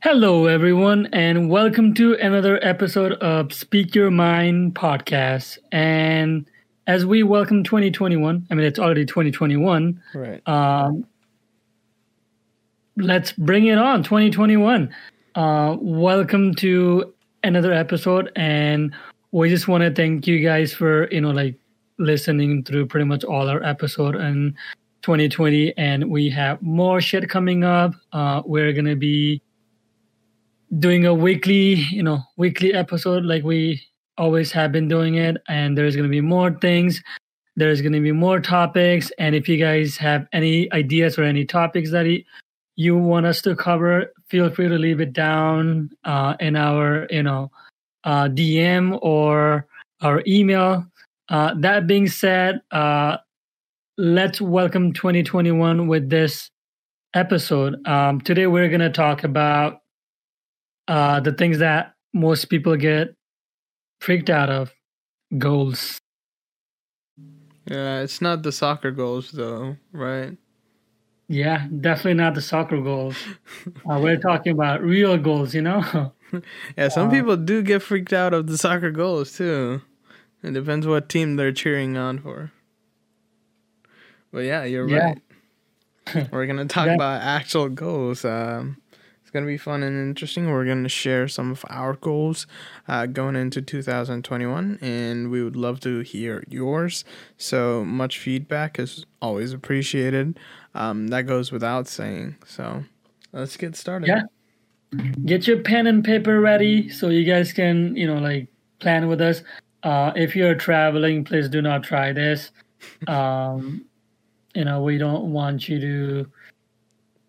Hello, everyone, and welcome to another episode of Speak Your Mind podcast. And as we welcome 2021, I mean, it's already 2021. Right. Let's bring it on, 2021. Welcome to another episode. And we just want to thank you guys for, listening through pretty much all our episode in 2020. And we have more shit coming up. We're going to be doing a weekly episode like we always have been doing it, and there's going to be more things, there's going to be more topics. And if you guys have any ideas or any topics that you want us to cover, feel free to leave it down in our DM or our email. That being said, let's welcome 2021 with this episode. Today we're going to talk about the things that most people get freaked out of, goals. Yeah, it's not the soccer goals though, right? Yeah, definitely not the soccer goals. We're talking about real goals, Yeah, some people do get freaked out of the soccer goals too. It depends what team they're cheering on for. But yeah, you're right. We're going to talk about actual goals. It's going to be fun and interesting. We're going to share some of our goals going into 2021, and we would love to hear yours. So much feedback is always appreciated. That goes without saying. So let's get started. Yeah. Get your pen and paper ready so you guys can, plan with us. If you're traveling, please do not try this. We don't want you to...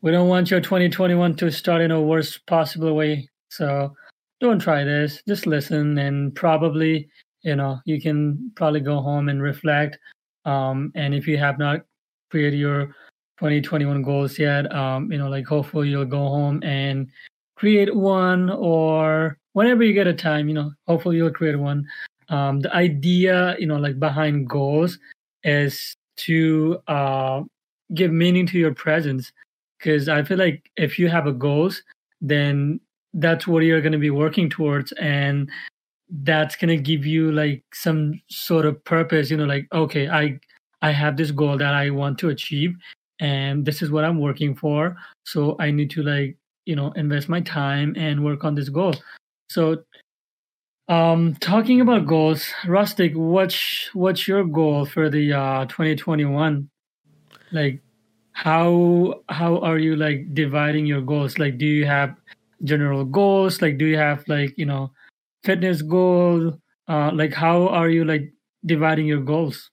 We don't want your 2021 to start in a worst possible way. So don't try this. Just listen, and probably, you can probably go home and reflect. And if you have not created your 2021 goals yet, hopefully you'll go home and create one, or whenever you get a time, hopefully you'll create one. The idea, behind goals is to give meaning to your presence. Because I feel like if you have a goals, then that's what you're going to be working towards. And that's going to give you some sort of purpose, okay, I have this goal that I want to achieve, and this is what I'm working for. So I need to invest my time and work on this goal. So talking about goals, Rustic, what's your goal for the 2021? How are you dividing your goals? Do you have general goals? Do you have fitness goal? How are you dividing your goals?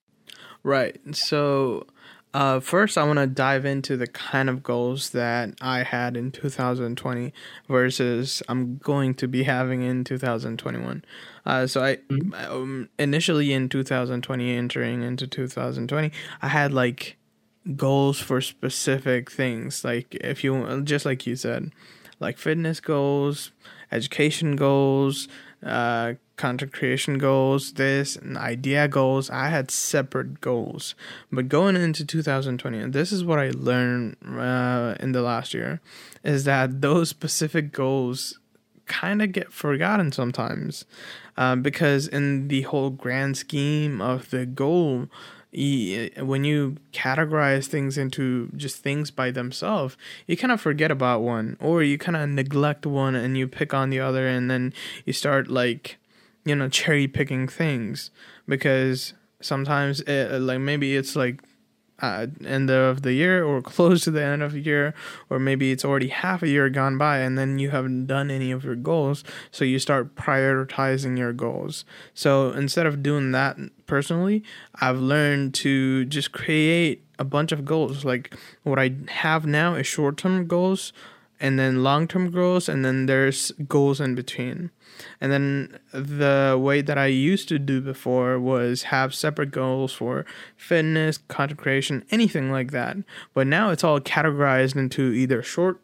Right. So first I want to dive into the kind of goals that I had in 2020 versus I'm going to be having in 2021. So I initially in 2020, entering into 2020, I had goals for specific things, if you just you said, fitness goals, education goals, content creation goals, this and idea goals. I had separate goals, but going into 2020, and this is what I learned in the last year, is that those specific goals kind of get forgotten sometimes, because in the whole grand scheme of the goal, when you categorize things into just things by themselves, you kind of forget about one, or you kind of neglect one and you pick on the other, and then you start cherry picking things, because sometimes it, maybe it's end of the year or close to the end of the year, or maybe it's already half a year gone by and then you haven't done any of your goals, so you start prioritizing your goals. So instead of doing that, personally, I've learned to just create a bunch of goals. What I have now is short-term goals, and then long-term goals, and then there's goals in between. And then the way that I used to do before was have separate goals for fitness, content creation, anything like that. But now it's all categorized into either short-term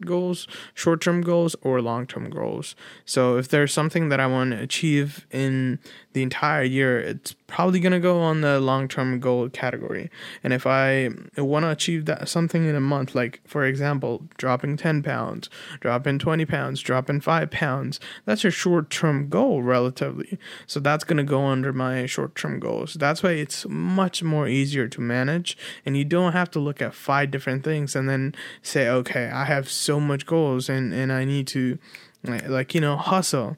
goals, or long-term goals. So if there's something that I want to achieve in the entire year, it's probably going to go on the long-term goal category. And if I want to achieve that something in a month, like for example, dropping 10 pounds, dropping 20 pounds, dropping 5 pounds, that's your short-term goal relatively. So that's going to go under my short-term goals. That's why it's much more easier to manage, and you don't have to look at 5 different things and then say, okay, I have so much goals and I need to hustle.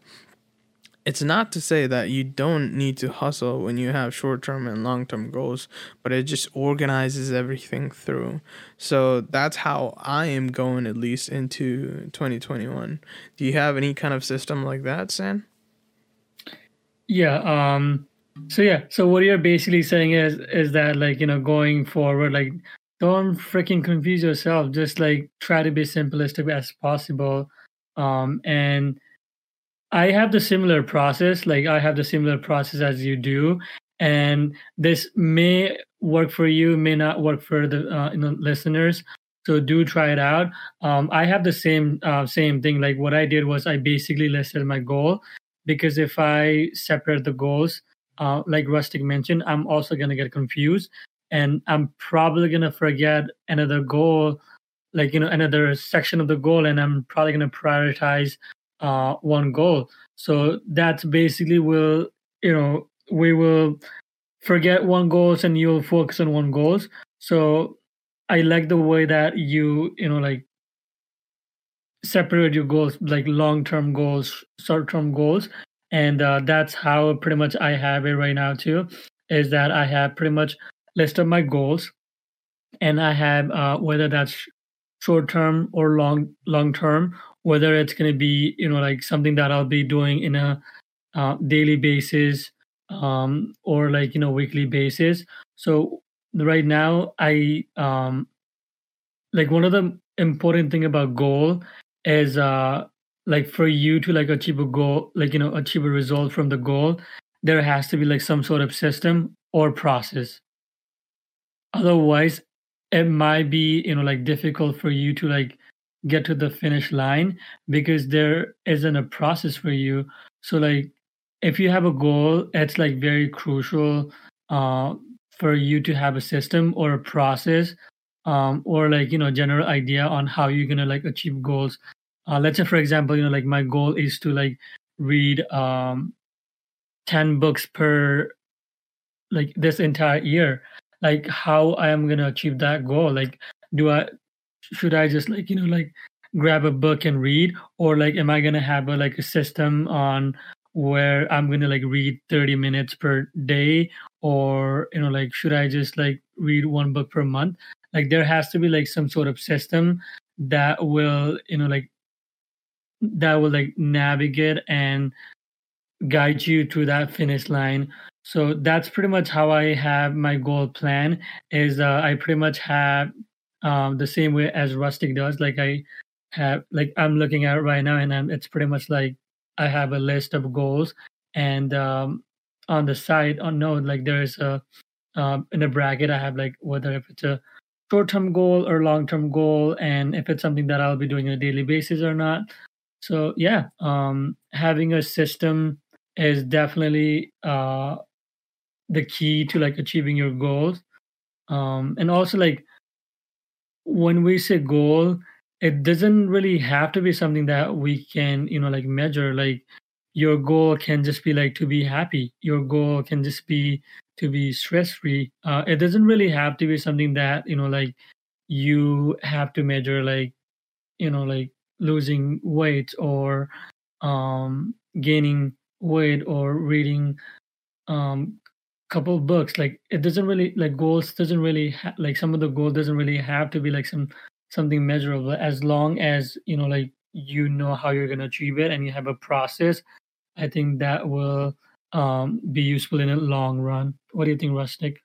It's not to say that you don't need to hustle when you have short-term and long-term goals, but it just organizes everything through. So that's how I am going, at least into 2021. Do you have any kind of system like that, Sam? Yeah. So what you're basically saying is that, going forward, don't freaking confuse yourself. Just try to be simplistic as possible. And I have the similar process, as you do, and this may work for you, may not work for the listeners. So do try it out. I have the same thing. What I did was I basically listed my goal, because if I separate the goals, like Rustic mentioned, I'm also gonna get confused, and I'm probably gonna forget another goal, another section of the goal, and I'm probably gonna prioritize one goal. So that's basically we will forget one goals and you'll focus on one goals. So I like the way that you separate your goals, long-term goals, short-term goals. And that's how pretty much I have it right now too, is that I have pretty much list of my goals, and I have whether that's short-term or long-term, whether it's going to be, something that I'll be doing in a daily basis or weekly basis. So right now, I one of the important thing about goal is for you to achieve a goal, achieve a result from the goal, there has to be some sort of system or process. Otherwise, it might be, difficult for you to get to the finish line, because there isn't a process for you. So if you have a goal, it's very crucial for you to have a system or a process or general idea on how you're going to achieve goals. Let's say, for example, my goal is to read 10 books per this entire year. How I am going to achieve that goal? Should I just grab a book and read, or am I gonna have a system on where I'm gonna read 30 minutes per day, or should I just read one book per month? There has to be some sort of system that will navigate and guide you to that finish line. So that's pretty much how I have my goal plan. Is I pretty much have the same way as Rustic does. I have, I'm looking at it right now, and it's pretty much I have a list of goals, and on the side, on Node, there is a in a bracket I have whether if it's a short-term goal or long-term goal, and if it's something that I'll be doing on a daily basis or not. So yeah, having a system is definitely the key to achieving your goals, and also when we say goal, it doesn't really have to be something that we can, measure. Your goal can just be to be happy. Your goal can just be to be stress-free. It doesn't really have to be something that, you have to measure, losing weight or gaining weight or reading couple books. It doesn't really goals doesn't really some of the goal doesn't really have to be something measurable, as long as how you're going to achieve it and you have a process. I think that will be useful in the long run. What do you think, Rustic?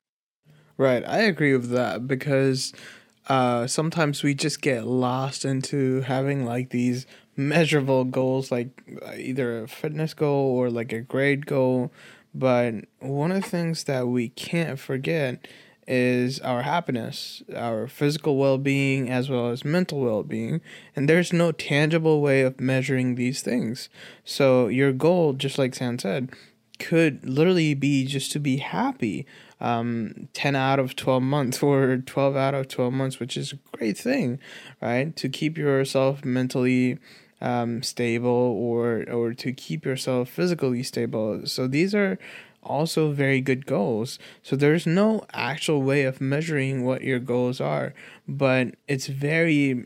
Right, I agree with that, because sometimes we just get lost into having like these measurable goals, like either a fitness goal or like a grade goal. But one of the things that we can't forget is our happiness, our physical well-being, as well as mental well-being. And there's no tangible way of measuring these things. So your goal, just like Sam said, could literally be just to be happy 10 out of 12 months or 12 out of 12 months, which is a great thing, right? To keep yourself mentally stable or to keep yourself physically stable. So these are also very good goals. So there's no actual way of measuring what your goals are, but it's very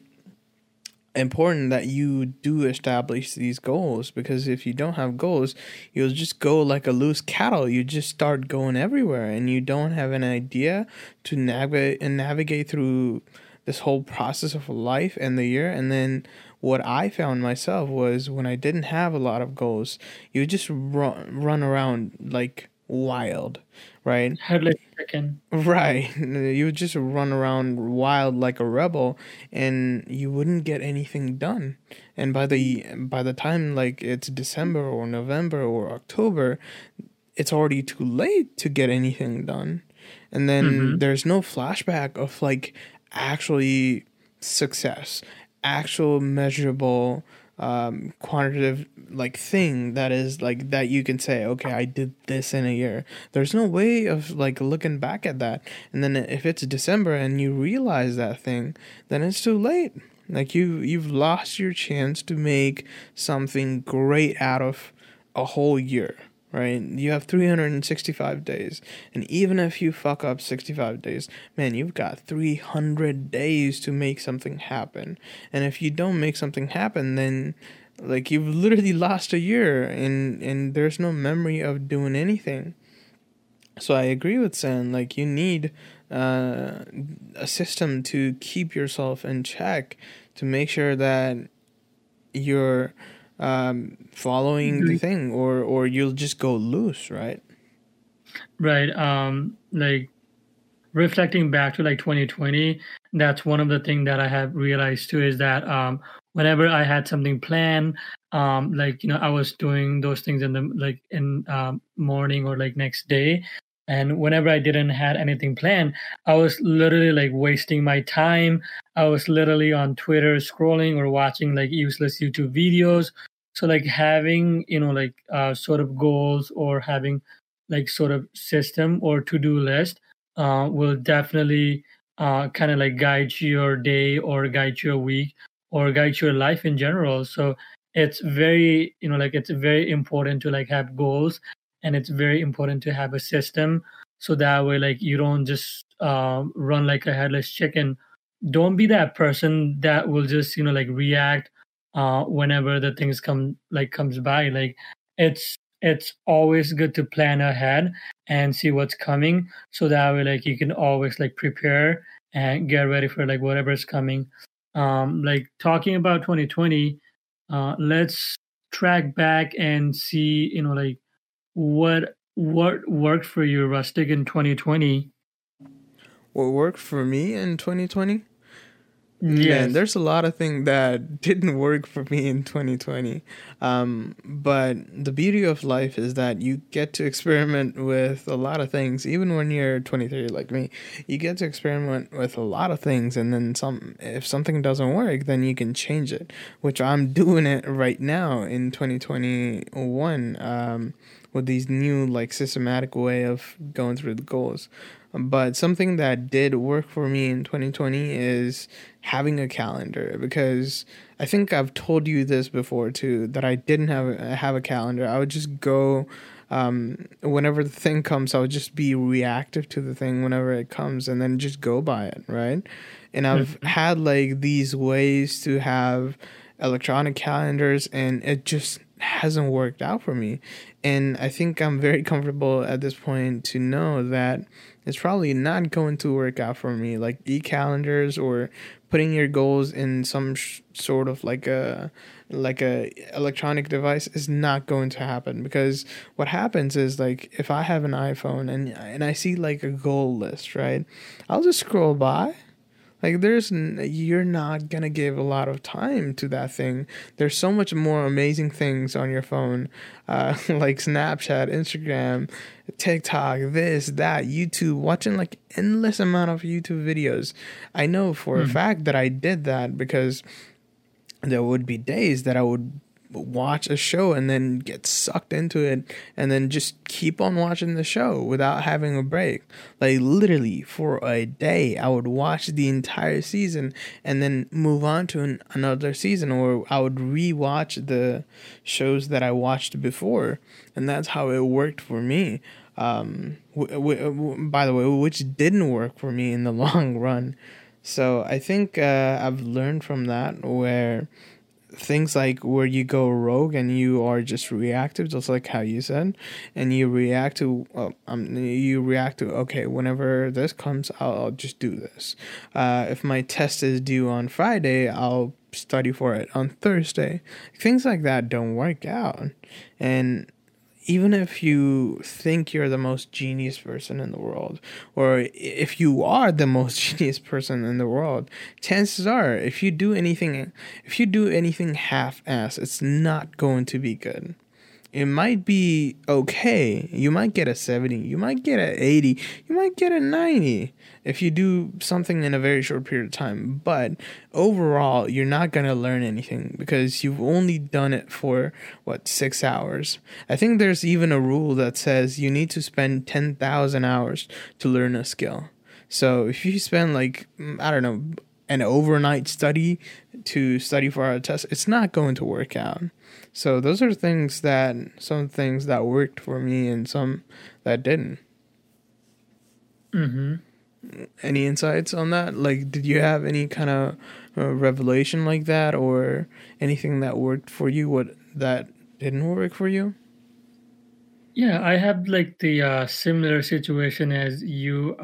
important that you do establish these goals, because if you don't have goals, you'll just go like a loose cattle. You just start going everywhere and you don't have an idea to navigate through this whole process of life and the year. And then what I found myself was when I didn't have a lot of goals, you just run around like wild, right? Headless chicken. Right. You would just run around wild like a rebel, and you wouldn't get anything done. And by the time like it's December or November or October, it's already too late to get anything done. And then there's no flashback of like actually success, actual measurable quantitative like thing that is like that you can say, okay, I did this in a year. There's no way of like looking back at that. And then if it's December and you realize that thing, then it's too late. Like you've lost your chance to make something great out of a whole year, right? You have 365 days. And even if you fuck up 65 days, man, you've got 300 days to make something happen. And if you don't make something happen, then like you've literally lost a year, and there's no memory of doing anything. So I agree with Sam, like you need a system to keep yourself in check, to make sure that you're following the thing, or you'll just go loose, right? Like reflecting back to like 2020, that's one of the things that I have realized too, is that whenever I had something planned, like, you know, I was doing those things in the like in morning or like next day. And whenever I didn't had anything planned, I was literally like wasting my time. I was literally on Twitter scrolling or watching like useless YouTube videos. So like having, you know, like sort of goals or having like sort of system or to-do list will definitely kind of like guide your day or guide your week or guide your life in general. So it's very, you know, like it's very important to like have goals. And it's very important to have a system, so that way, like, you don't just run like a headless chicken. Don't be that person that will just, you know, like react whenever the things comes by. Like, it's always good to plan ahead and see what's coming, so that way, like, you can always like prepare and get ready for like whatever's coming. Like talking about 2020, let's track back and see, you know, like, what worked for you, Rustic, in 2020? What worked for me in 2020? Yeah, there's a lot of things that didn't work for me in 2020. But the beauty of life is that you get to experiment with a lot of things. Even when you're 23 like me, you get to experiment with a lot of things. And then if something doesn't work, then you can change it, which I'm doing it right now in 2021 with these new like systematic way of going through the goals. But something that did work for me in 2020 is having a calendar, because I think I've told you this before too, that I didn't have a calendar. I would just go whenever the thing comes. I would just be reactive to the thing whenever it comes, and then just go by it, right? And I've had like these ways to have electronic calendars, and it just hasn't worked out for me. And I think I'm very comfortable at this point to know that it's probably not going to work out for me. Like e-calendars or putting your goals in some sort of like a electronic device is not going to happen, because what happens is, like, if I have an iPhone and I see like a goal list, right, I'll just scroll by. Like, you're not going to give a lot of time to that thing. There's so much more amazing things on your phone, like Snapchat, Instagram, TikTok, this, that, YouTube, watching like endless amount of YouTube videos. I know for a fact that I did that, because there would be days that I would watch a show and then get sucked into it and then just keep on watching the show without having a break. Like, literally for a day I would watch the entire season and then move on to another season, or I would rewatch the shows that I watched before. And that's how it worked for me. By the way, which didn't work for me in the long run. So I think I've learned from that, where things like where you go rogue and you are just reactive, just like how you said, and you react to okay, whenever this comes, I'll just do this. If my test is due on Friday, I'll study for it on Thursday. Things like that don't work out. And even if you think you're the most genius person in the world, or if you are the most genius person in the world, chances are if you do anything half-assed, it's not going to be good. It might be okay. You might get a 70. You might get an 80. You might get a 90 if you do something in a very short period of time. But overall, you're not going to learn anything, because you've only done it for, 6 hours. I think there's even a rule that says you need to spend 10,000 hours to learn a skill. So if you spend an overnight study to study for a test, it's not going to work out. So those are some things that worked for me and some that didn't. Any insights on that? Like, did you have any kind of revelation like that, or anything that worked for you, what that didn't work for you? Yeah, I have the similar situation as you.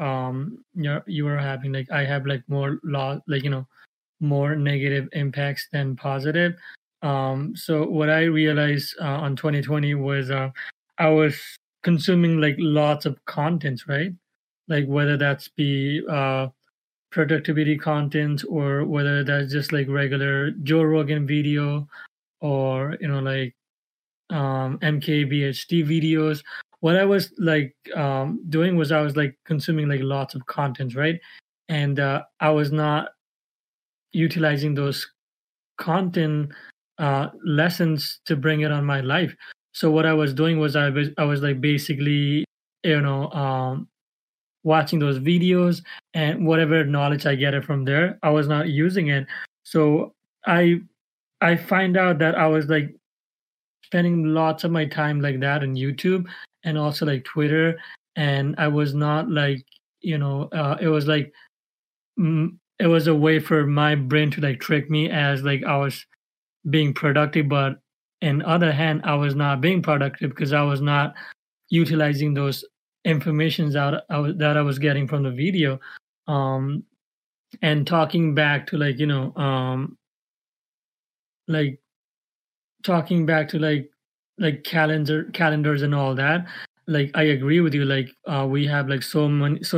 You were having I have more loss, more negative impacts than positive. So what I realized on 2020 was I was consuming lots of contents, right? Whether that's be productivity content, or whether that's just regular Joe Rogan video, or MKBHD videos. What I was doing was I was consuming lots of content, right? And I was not utilizing those content lessons to bring it on my life. So what I was doing was I was basically watching those videos, and whatever knowledge I get it from there, I was not using it. So I find out that I was spending lots of my time that on YouTube and also Twitter, and I was not it was a way for my brain to trick me as I was being productive, but on other hand, I was not being productive because I was not utilizing those informations that I was getting from the video. And talking back to calendars and all that, I agree with you. We have so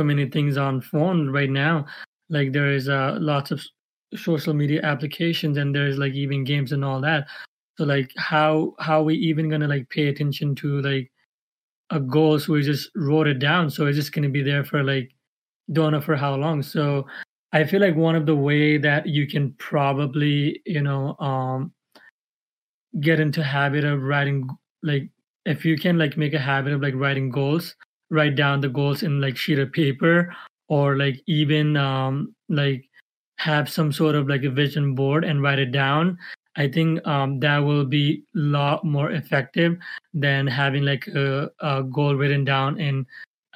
many things on phone right now. There is lots of social media applications, and there's even games and all that. So how we even gonna pay attention to a goal? So we just wrote it down, so it's just gonna be there for don't know for how long. So I feel one of the way that you can probably get into habit of writing, if you can make a habit of writing goals, write down the goals in sheet of paper, or even have some sort of a vision board and write it down. I think that will be a lot more effective than having a goal written down in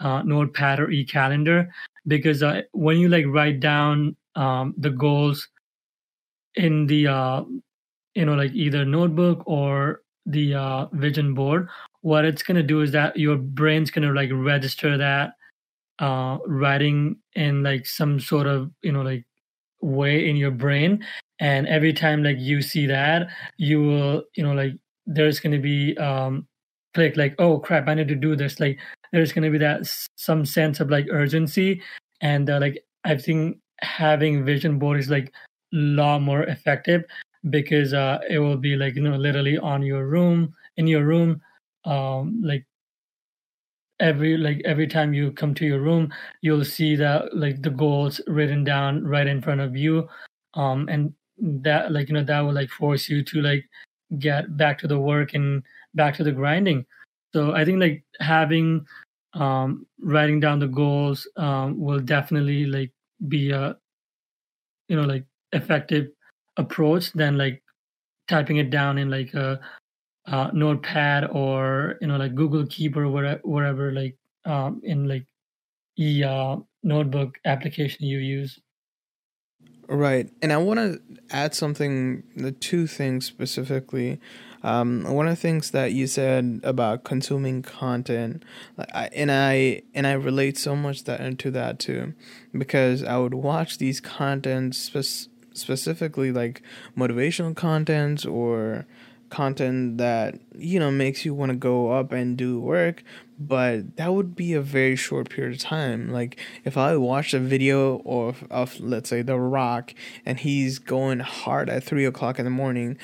Notepad or e-calendar, because when you write down the goals in the either notebook or the vision board, what it's going to do is that your brain's going to register that writing in some sort of way in your brain. And every time you see that, you will there's going to be oh crap, I need to do this. There's going to be that some sense of urgency. And I think having vision board is like a lot more effective, because it will be like, you know, literally on your room, in your room, like every time you come to your room, you'll see that like the goals written down right in front of you, and that, like, you know, that will like force you to like get back to the work and back to the grinding. So I think like having writing down the goals will definitely like be a, you know, like effective approach than like typing it down in like a notepad or, you know, like Google Keep or wherever like in like notebook application you use. Right. And I want to add something, the two things specifically. One of the things that you said about consuming content, I relate so much to that too, because I would watch these contents specifically like motivational contents or content that, you know, makes you want to go up and do work, but that would be a very short period of time. Like if I watched a video of let's say The Rock, and he's going hard at 3:00 in the morning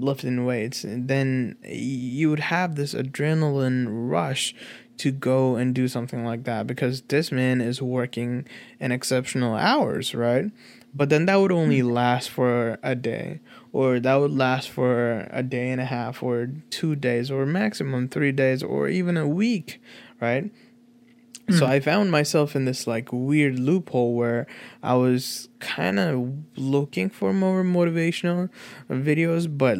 lifting weights, and then you would have this adrenaline rush to go and do something like that, because this man is working an exceptional hours, right? But then that would only last for a day, or that would last for a day and a half, or 2 days, or maximum 3 days, or even a week, right? So I found myself in this like weird loophole where I was kind of looking for more motivational videos, but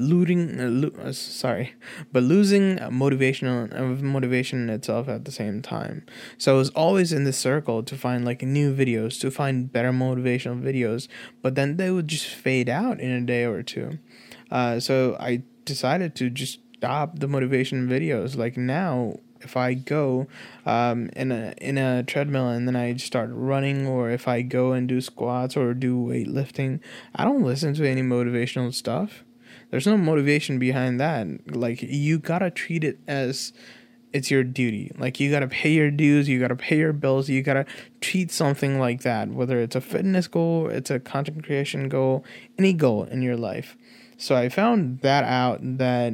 losing motivation itself at the same time. So I was always in this circle to find like new videos, to find better motivational videos, but then they would just fade out in a day or two. So I decided to just stop the motivation videos. Like now, if I go in a treadmill and then I start running, or if I go and do squats or do weightlifting, I don't listen to any motivational stuff. There's no motivation behind that. Like, you gotta treat it as it's your duty. Like, you gotta pay your dues, you gotta pay your bills, you gotta treat something like that, whether it's a fitness goal, it's a content creation goal, any goal in your life. So I found that out, that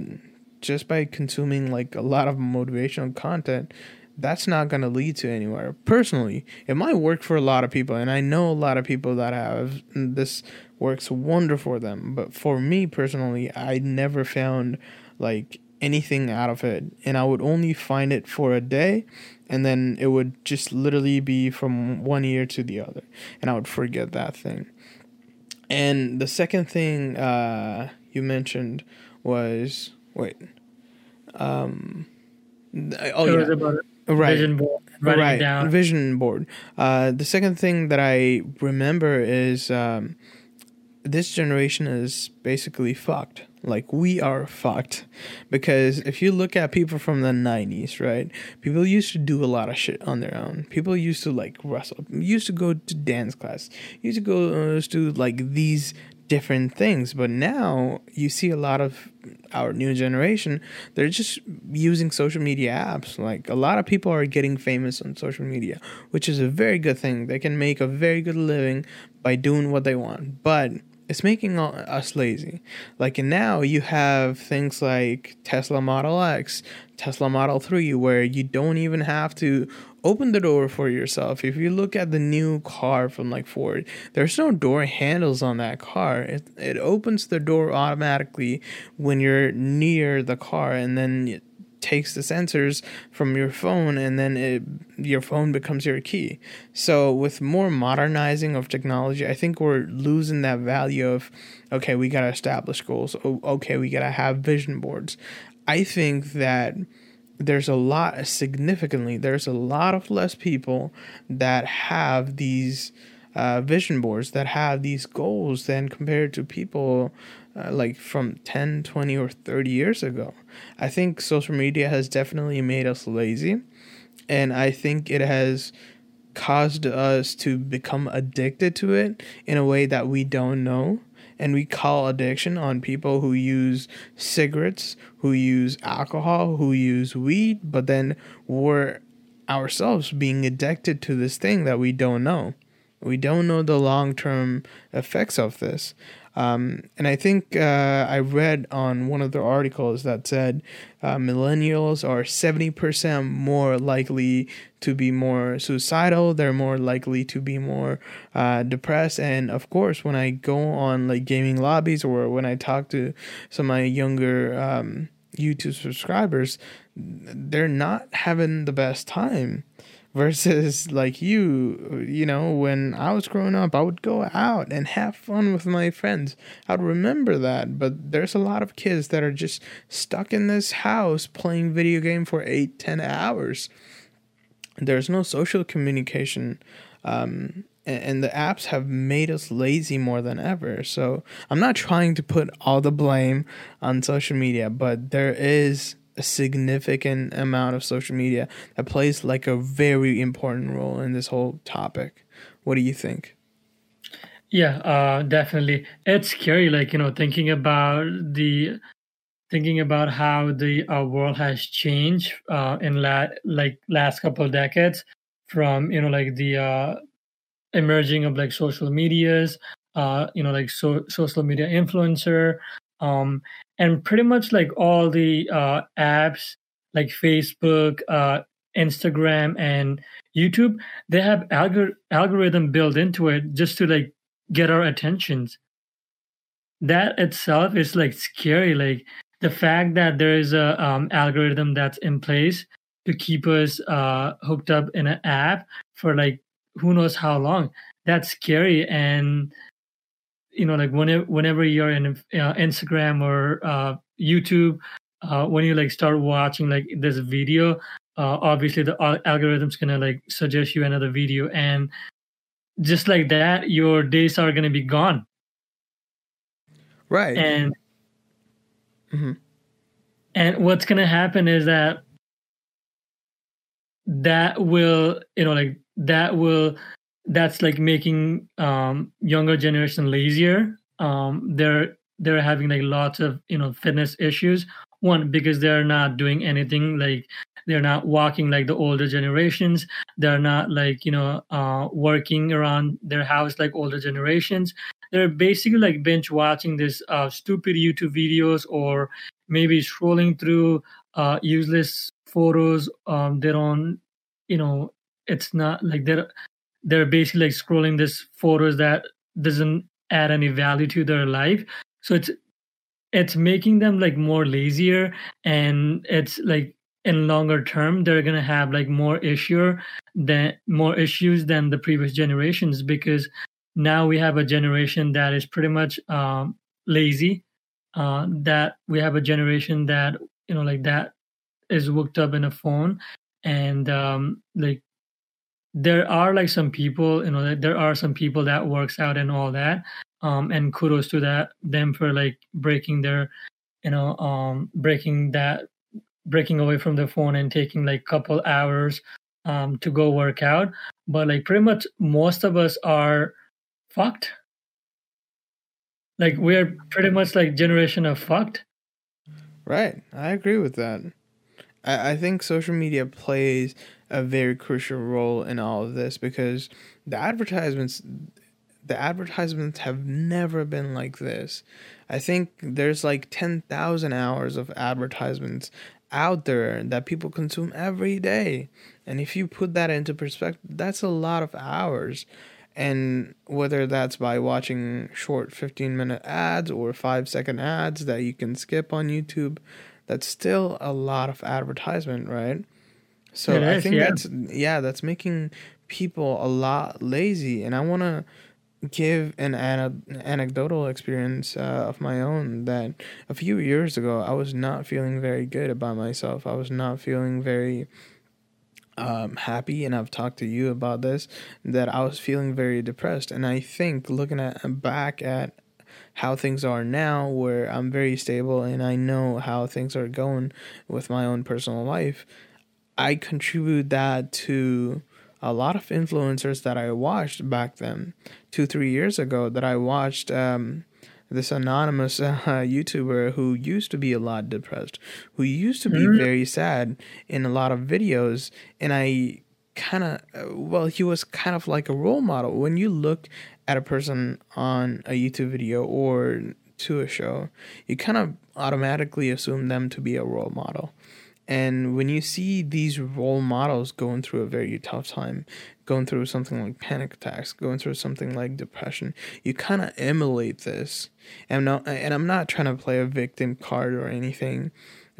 just by consuming like a lot of motivational content, that's not going to lead to anywhere. Personally, it might work for a lot of people, and I know a lot of people that have this works wonder for them, but for me personally, I never found like anything out of it, and I would only find it for a day, and then it would just literally be from one year to the other, and I would forget that thing. And the second thing you mentioned was vision board. Right. Down. Vision board. The second thing that I remember is this generation is basically fucked. Like, we are fucked, because if you look at people from the 90s, right? People used to do a lot of shit on their own. People used to like wrestle, used to go to dance class, used to go to like these different things. But now you see a lot of our new generation, they're just using social media apps. Like, a lot of people are getting famous on social media, which is a very good thing. They can make a very good living by doing what they want, but it's making us lazy. Like, and now you have things like Tesla Model X, Tesla Model 3, where you don't even have to open the door for yourself. If you look at the new car from like Ford, there's no door handles on that car. It opens the door automatically when you're near the car, and then it takes the sensors from your phone, and then your phone becomes your key. So with more modernizing of technology, I think we're losing that value of, okay, we got to establish goals. Okay, we got to have vision boards. I think that there's a lot of less people that have these vision boards, that have these goals, than compared to people like from 10, 20, or 30 years ago. I think social media has definitely made us lazy, and I think it has caused us to become addicted to it in a way that we don't know. And we call addiction on people who use cigarettes, who use alcohol, who use weed, but then we're ourselves being addicted to this thing that we don't know. We don't know the long-term effects of this. And I think I read on one of the articles that said millennials are 70% more likely to be more suicidal. They're more likely to be more depressed. And of course, when I go on like gaming lobbies or when I talk to some of my younger YouTube subscribers, they're not having the best time. Versus like you know, when I was growing up, I would go out and have fun with my friends. I'd remember that. But there's a lot of kids that are just stuck in this house playing video game for 8-10 hours. There's no social communication. And the apps have made us lazy more than ever. So I'm not trying to put all the blame on social media, but there is a significant amount of social media that plays like a very important role in this whole topic. What do you think? Yeah, definitely. It's scary, like, you know, thinking about how the world has changed in last couple of decades from, you know, like the emerging of like social medias, you know, like social media influencer, and pretty much like all the apps like Facebook, Instagram, and YouTube, they have algorithm built into it just to like get our attentions. That itself is like scary. Like the fact that there is a algorithm that's in place to keep us hooked up in an app for like who knows how long. That's scary. And you know, like whenever you're in Instagram or YouTube, when you like start watching like this video, obviously the algorithm's gonna like suggest you another video, and just like that, your days are gonna be gone. Right. And what's gonna happen is that's like making younger generation lazier. They're having like lots of, you know, fitness issues. One, because they're not doing anything. Like they're not walking like the older generations. They're not like, you know, working around their house like older generations. They're basically like binge watching this stupid YouTube videos, or maybe scrolling through useless photos. They don't, you know, it's not like they're basically like scrolling these photos that doesn't add any value to their life. So it's making them like more lazier, and it's like in longer term, they're going to have like more issues than the previous generations, because now we have a generation that is pretty much lazy, that we have a generation that, you know, like that is hooked up in a phone. And like, there are like some people, you know, there are some people that works out and all that, and kudos to them for like breaking away from the phone and taking like couple hours to go work out. But like pretty much most of us are fucked. Like we're pretty much like generation of fucked. Right, I agree with that. I think social media plays a very crucial role in all of this, because the advertisements have never been like this. I think there's like 10,000 hours of advertisements out there that people consume every day. And if you put that into perspective, that's a lot of hours. And whether that's by watching short 15-minute ads or 5-second ads that you can skip on YouTube, that's still a lot of advertisement, right? So I think that's making people a lot lazy. And I want to give an anecdotal experience of my own, that a few years ago, I was not feeling very good about myself. I was not feeling very happy, and I've talked to you about this, that I was feeling very depressed. And I think looking back at how things are now, where I'm very stable and I know how things are going with my own personal life, I contribute that to a lot of influencers that I watched back then, 2-3 years ago, that I watched this anonymous YouTuber who used to be a lot depressed, who used to be very sad in a lot of videos. And I kind of, well, he was kind of like a role model. When you look at a person on a YouTube video or to a show, you kind of automatically assume them to be a role model. And when you see these role models going through a very tough time, going through something like panic attacks, going through something like depression, you kind of emulate this. And I'm not trying to play a victim card or anything,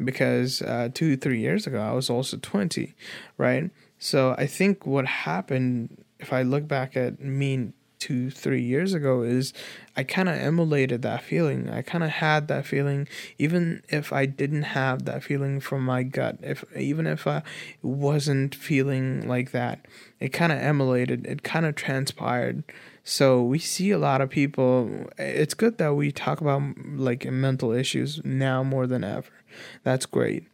because 2-3 years ago, I was also 20, right? So I think what happened, if I look back at me 2-3 years ago, is I kind of emulated that feeling. I kind of had that feeling, even if I didn't have that feeling from my gut. Even if I wasn't feeling like that, it kind of emulated, it kind of transpired. So we see a lot of people. It's good that we talk about like mental issues now more than ever. That's great.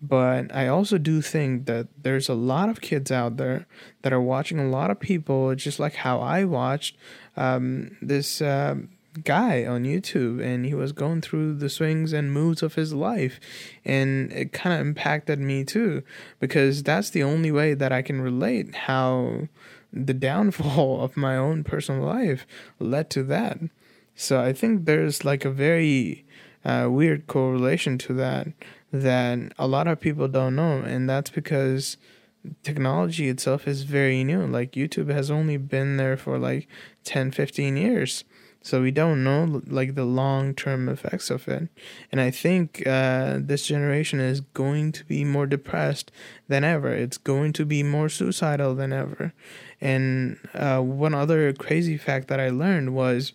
But I also do think that there's a lot of kids out there that are watching a lot of people, just like how I watched this guy on YouTube, and he was going through the swings and moods of his life, and it kind of impacted me too, because that's the only way that I can relate how the downfall of my own personal life led to that. So I think there's like a very weird correlation to that a lot of people don't know, and that's because technology itself is very new. Like YouTube has only been there for like 10-15 years, so we don't know like the long-term effects of it. And I think this generation is going to be more depressed than ever. It's going to be more suicidal than ever. And one other crazy fact that I learned was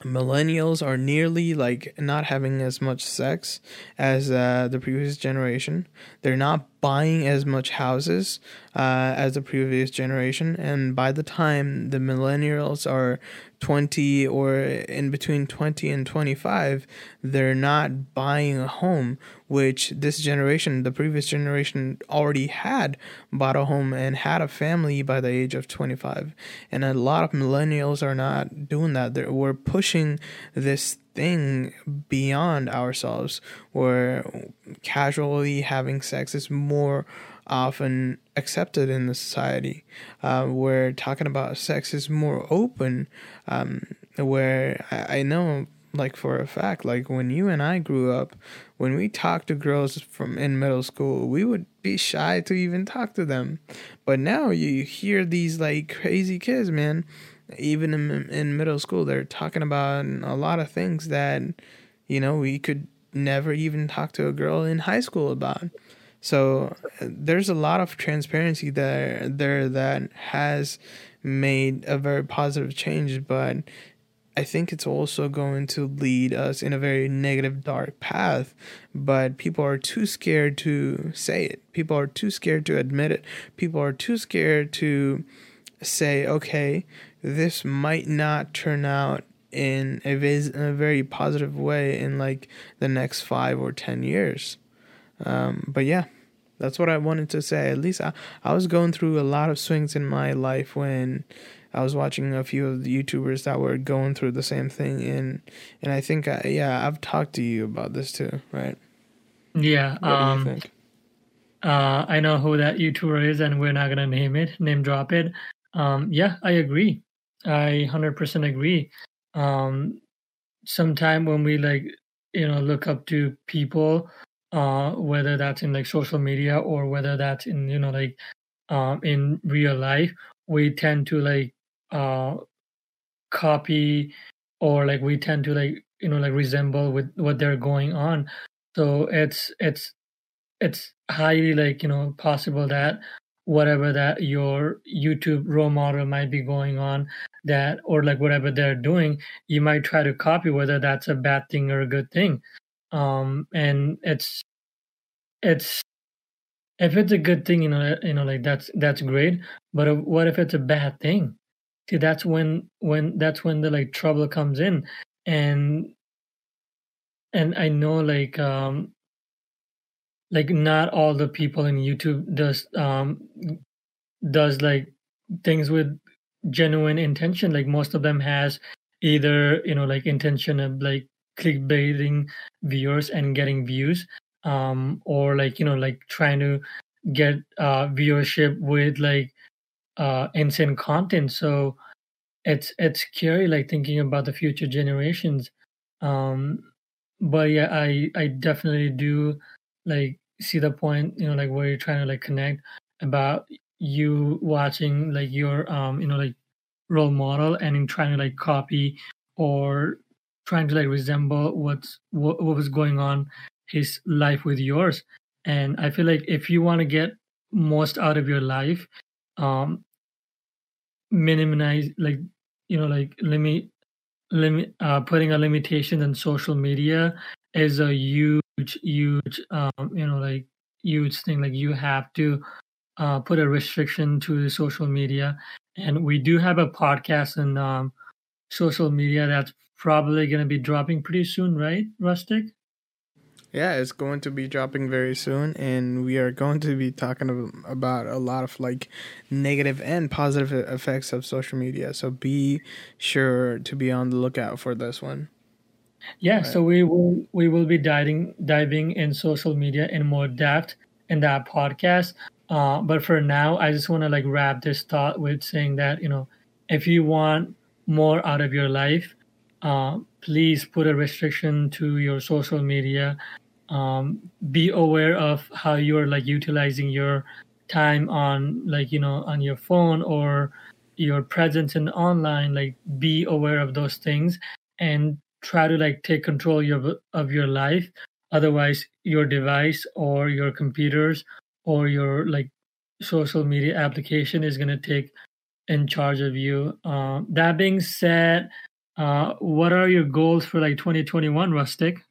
millennials are nearly like not having as much sex as the previous generation. They're not buying as much houses as the previous generation. And by the time the millennials are 20 or in between 20 and 25, they're not buying a home, which this generation, the previous generation, already had bought a home and had a family by the age of 25. And a lot of millennials are not doing that. We're pushing this thing beyond ourselves, where casually having sex is more often accepted in the society, where talking about sex is more open, where I know, like for a fact, like when you and I grew up, when we talked to girls from in middle school, we would be shy to even talk to them. But now you hear these like crazy kids, man. Even in middle school, they're talking about a lot of things that, you know, we could never even talk to a girl in high school about. So there's a lot of transparency there that has made a very positive change. But I think it's also going to lead us in a very negative, dark path. But people are too scared to say it. People are too scared to admit it. People are too scared to say, okay, this might not turn out in a very positive way in like the next 5 or 10 years. But yeah, that's what I wanted to say. At least I was going through a lot of swings in my life when I was watching a few of the YouTubers that were going through the same thing. And I think, I've talked to you about this too, right? Yeah. What do you think? I know who that YouTuber is, and we're not going to name drop it. I agree. I 100% agree. Sometime when we look up to people, whether that's in like social media or whether that's in, in real life, we tend to copy or we tend to resemble with what they're going on. So it's highly possible that whatever that your YouTube role model might be going on, that or whatever they're doing, you might try to copy, whether that's a bad thing or a good thing. And it's if it's a good thing, that's great. But what if it's a bad thing? See, that's when the trouble comes in, and I know not all the people in YouTube does things with genuine intention. Like most of them has either intention of clickbaiting viewers and getting views, or trying to get viewership with insane content. So it's scary, thinking about the future generations. But yeah, I definitely do see the point, where you're trying to connect about you watching your role model and in trying to copy or trying to resemble what was going on his life with yours. And I feel if you want to get most out of your life, minimize putting a limitation on social media is a huge huge thing. You have to put a restriction to social media, and we do have a podcast on social media that's probably going to be dropping pretty soon, right, Rustic? Yeah, it's going to be dropping very soon, and we are going to be talking about a lot of negative and positive effects of social media. So be sure to be on the lookout for this one. Yeah, right. So we will be diving in social media in more depth in that podcast. But for now, I just want to wrap this thought with saying that if you want more out of your life, please put a restriction to your social media. Be aware of how you're utilizing your time on on your phone or your presence in online. Be aware of those things and try to take control of your life. Otherwise, your device or your computers or your social media application is going to take in charge of you. That being said, what are your goals for 2021, Rustic?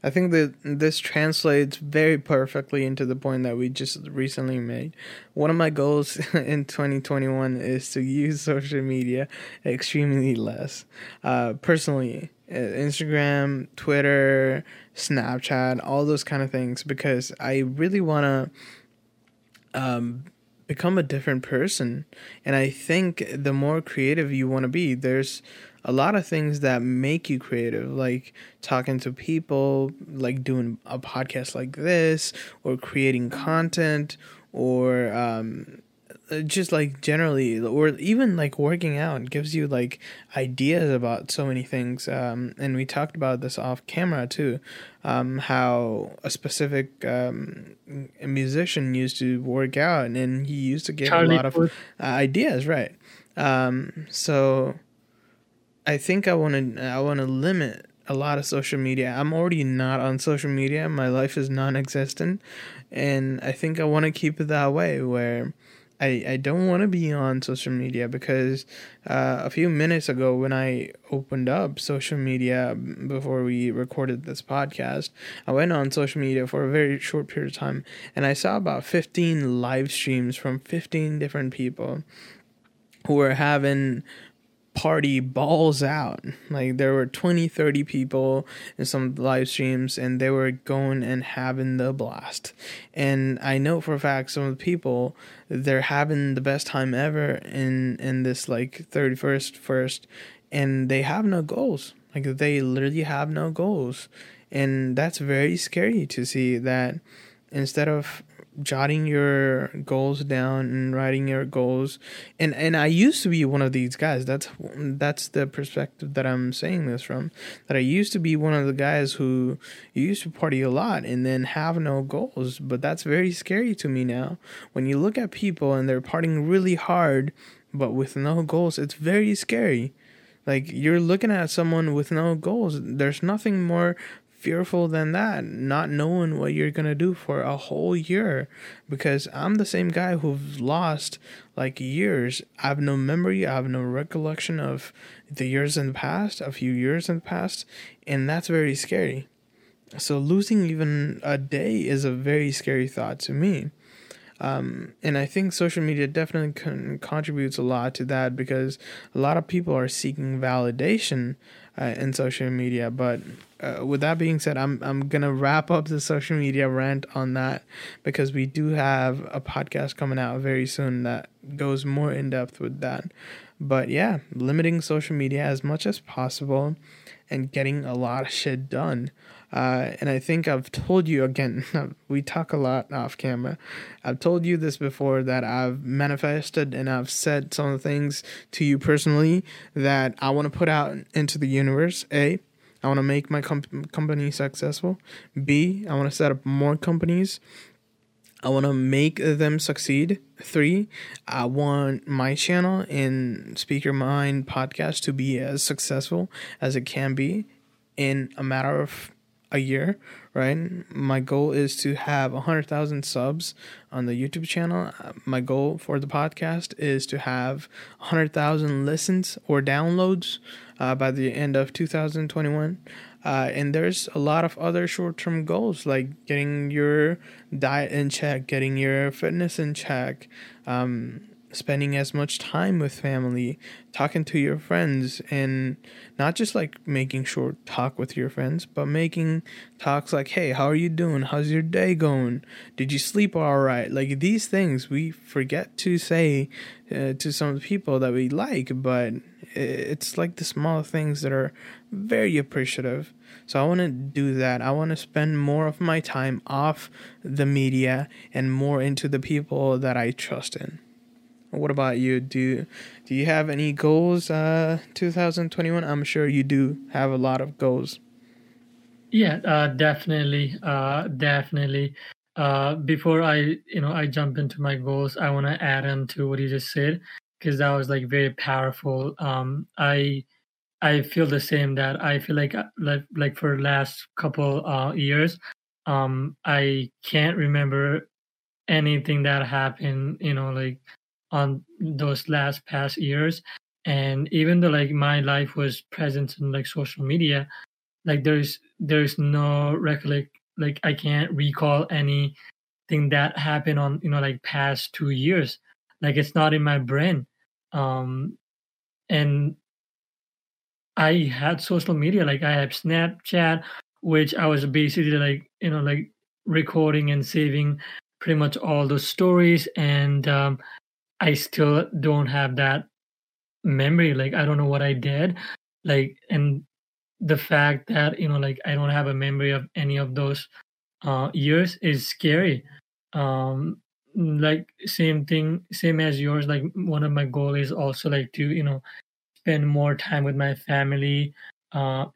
I think that this translates very perfectly into the point that we just recently made. One of my goals in 2021 is to use social media extremely less. Personally, Instagram, Twitter, Snapchat, all those kind of things, because I really want to become a different person. And I think the more creative you want to be, there's a lot of things that make you creative, like talking to people, like doing a podcast like this, or creating content, or just generally, or even working out. It gives you ideas about so many things. And we talked about this off camera too, how a specific musician used to work out, and he used to get Charlie a lot of ideas, right? So I think I want to limit a lot of social media. I'm already not on social media. My life is non-existent, and I think I want to keep it that way, where I don't want to be on social media, because a few minutes ago when I opened up social media before we recorded this podcast, I went on social media for a very short period of time, and I saw about 15 live streams from 15 different people who were having party balls out. There were 20-30 people in some live streams, and they were going and having the blast. And I know for a fact some of the people, they're having the best time ever in this 31st, and they have no goals. They literally have no goals. And that's very scary to see, that instead of jotting your goals down and writing your goals, and I used to be one of these guys. That's the perspective that I'm saying this from, that I used to be one of the guys who used to party a lot and then have no goals. But that's very scary to me now, when you look at people and they're partying really hard but with no goals. It's very scary. You're looking at someone with no goals. There's nothing more fearful than that, not knowing what you're gonna do for a whole year. Because I'm the same guy who've lost years. I have no memory, I have no recollection of a few years in the past, and that's very scary. So losing even a day is a very scary thought to me. And I think social media definitely contributes a lot to that, because a lot of people are seeking validation in social media. But with that being said, I'm gonna wrap up the social media rant on that, because we do have a podcast coming out very soon that goes more in depth with that. But yeah, limiting social media as much as possible and getting a lot of shit done. And I think I've told you again, we talk a lot off camera. I've told you this before, that I've manifested and I've said some of the things to you personally that I want to put out into the universe. A, I want to make my company successful. B, I want to set up more companies. I want to make them succeed. 3, I want my channel and Speak Your Mind podcast to be as successful as it can be in a matter of a year, right? My goal is to have 100,000 subs on the YouTube channel. My goal for the podcast is to have 100,000 listens or downloads by the end of 2021. And there's a lot of other short-term goals, like getting your diet in check, getting your fitness in check, spending as much time with family, talking to your friends, and not just like making short talk with your friends, but making talks like, hey, how are you doing? How's your day going? Did you sleep all right? Like, these things we forget to say to some of the people that we like, but it's like the small things that are very appreciative. So I want to do that. I want to spend more of my time off the media and more into the people that I trust in. What about you? Do you have any goals 2021? I'm sure you do have a lot of goals. Yeah, definitely. Before I jump into my goals, I want to add on to what you just said, because that was like very powerful. I feel the same, that I feel like for last couple years, I can't remember anything that happened, on those past years. And even though my life was present in social media, there's no recollect, I can't recall anything that happened on past 2 years. It's not in my brain. And I had social media, I have Snapchat, which I was basically recording and saving pretty much all those stories, and I still don't have that memory. I don't know what I did. And the fact that, I don't have a memory of any of those years is scary. Same thing, same as yours. One of my goals is also to, spend more time with my family,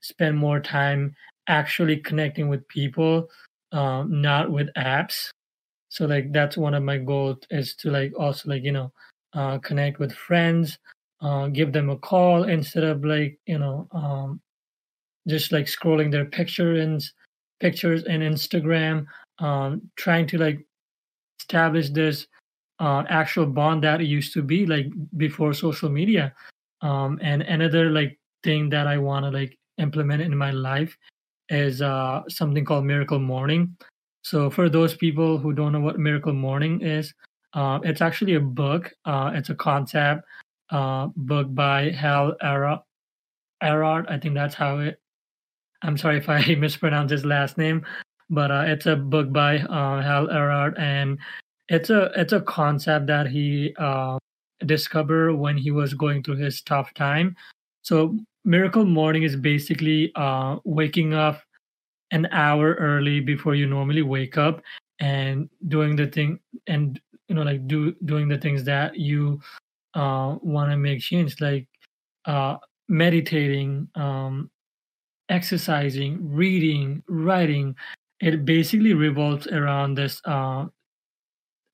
spend more time actually connecting with people, not with apps. So that's one of my goals, is to connect with friends, give them a call instead of just scrolling their pictures in Instagram, trying to establish this actual bond that it used to be before social media. And another thing that I want to implement in my life is something called Miracle Morning. So for those people who don't know what Miracle Morning is, it's actually a book. It's a concept book by Hal Elrod. I think that's how it. I'm sorry if I mispronounce his last name, but it's a book by Hal Elrod, and it's a concept that he discovered when he was going through his tough time. So Miracle Morning is basically waking up an hour early before you normally wake up, and doing the thing, and doing the things that you want to make change, meditating, exercising, reading, writing. It basically revolves around this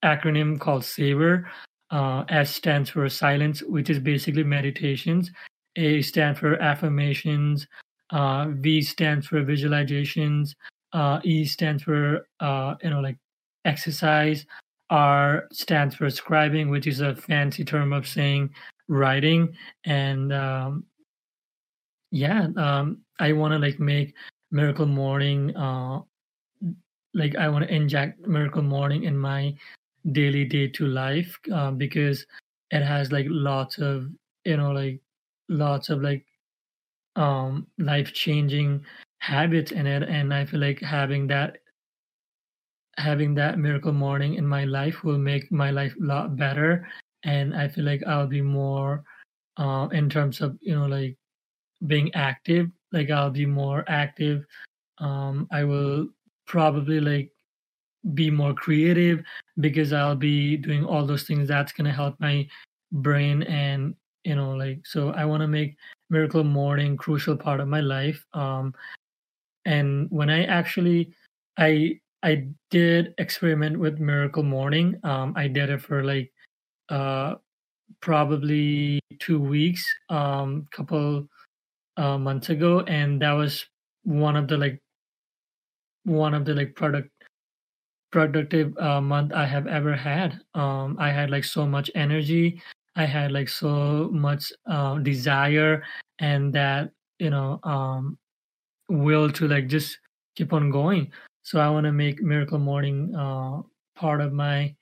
acronym called SAVER. S stands for silence, which is basically meditations. A stands for affirmations. V stands for visualizations, E stands for exercise, R stands for scribing, which is a fancy term of saying writing, and I want to make Miracle Morning, I want to inject Miracle Morning in my daily day-to life, because it has lots of life-changing habits in it, and I feel having that Miracle Morning in my life will make my life a lot better, and I feel I'll be more in terms of being active. I'll be more active I will probably like be more creative because I'll be doing all those things that's going to help my brain. And, you know, like, so I want to make miracle morning crucial part of my life. And when I actually, I did experiment with miracle morning. I did it for like, probably 2 weeks, couple months ago. And that was one of the productive month I have ever had. I had like so much energy. I had like so much desire and that, you know, will to like just keep on going. So I want to make miracle morning part of my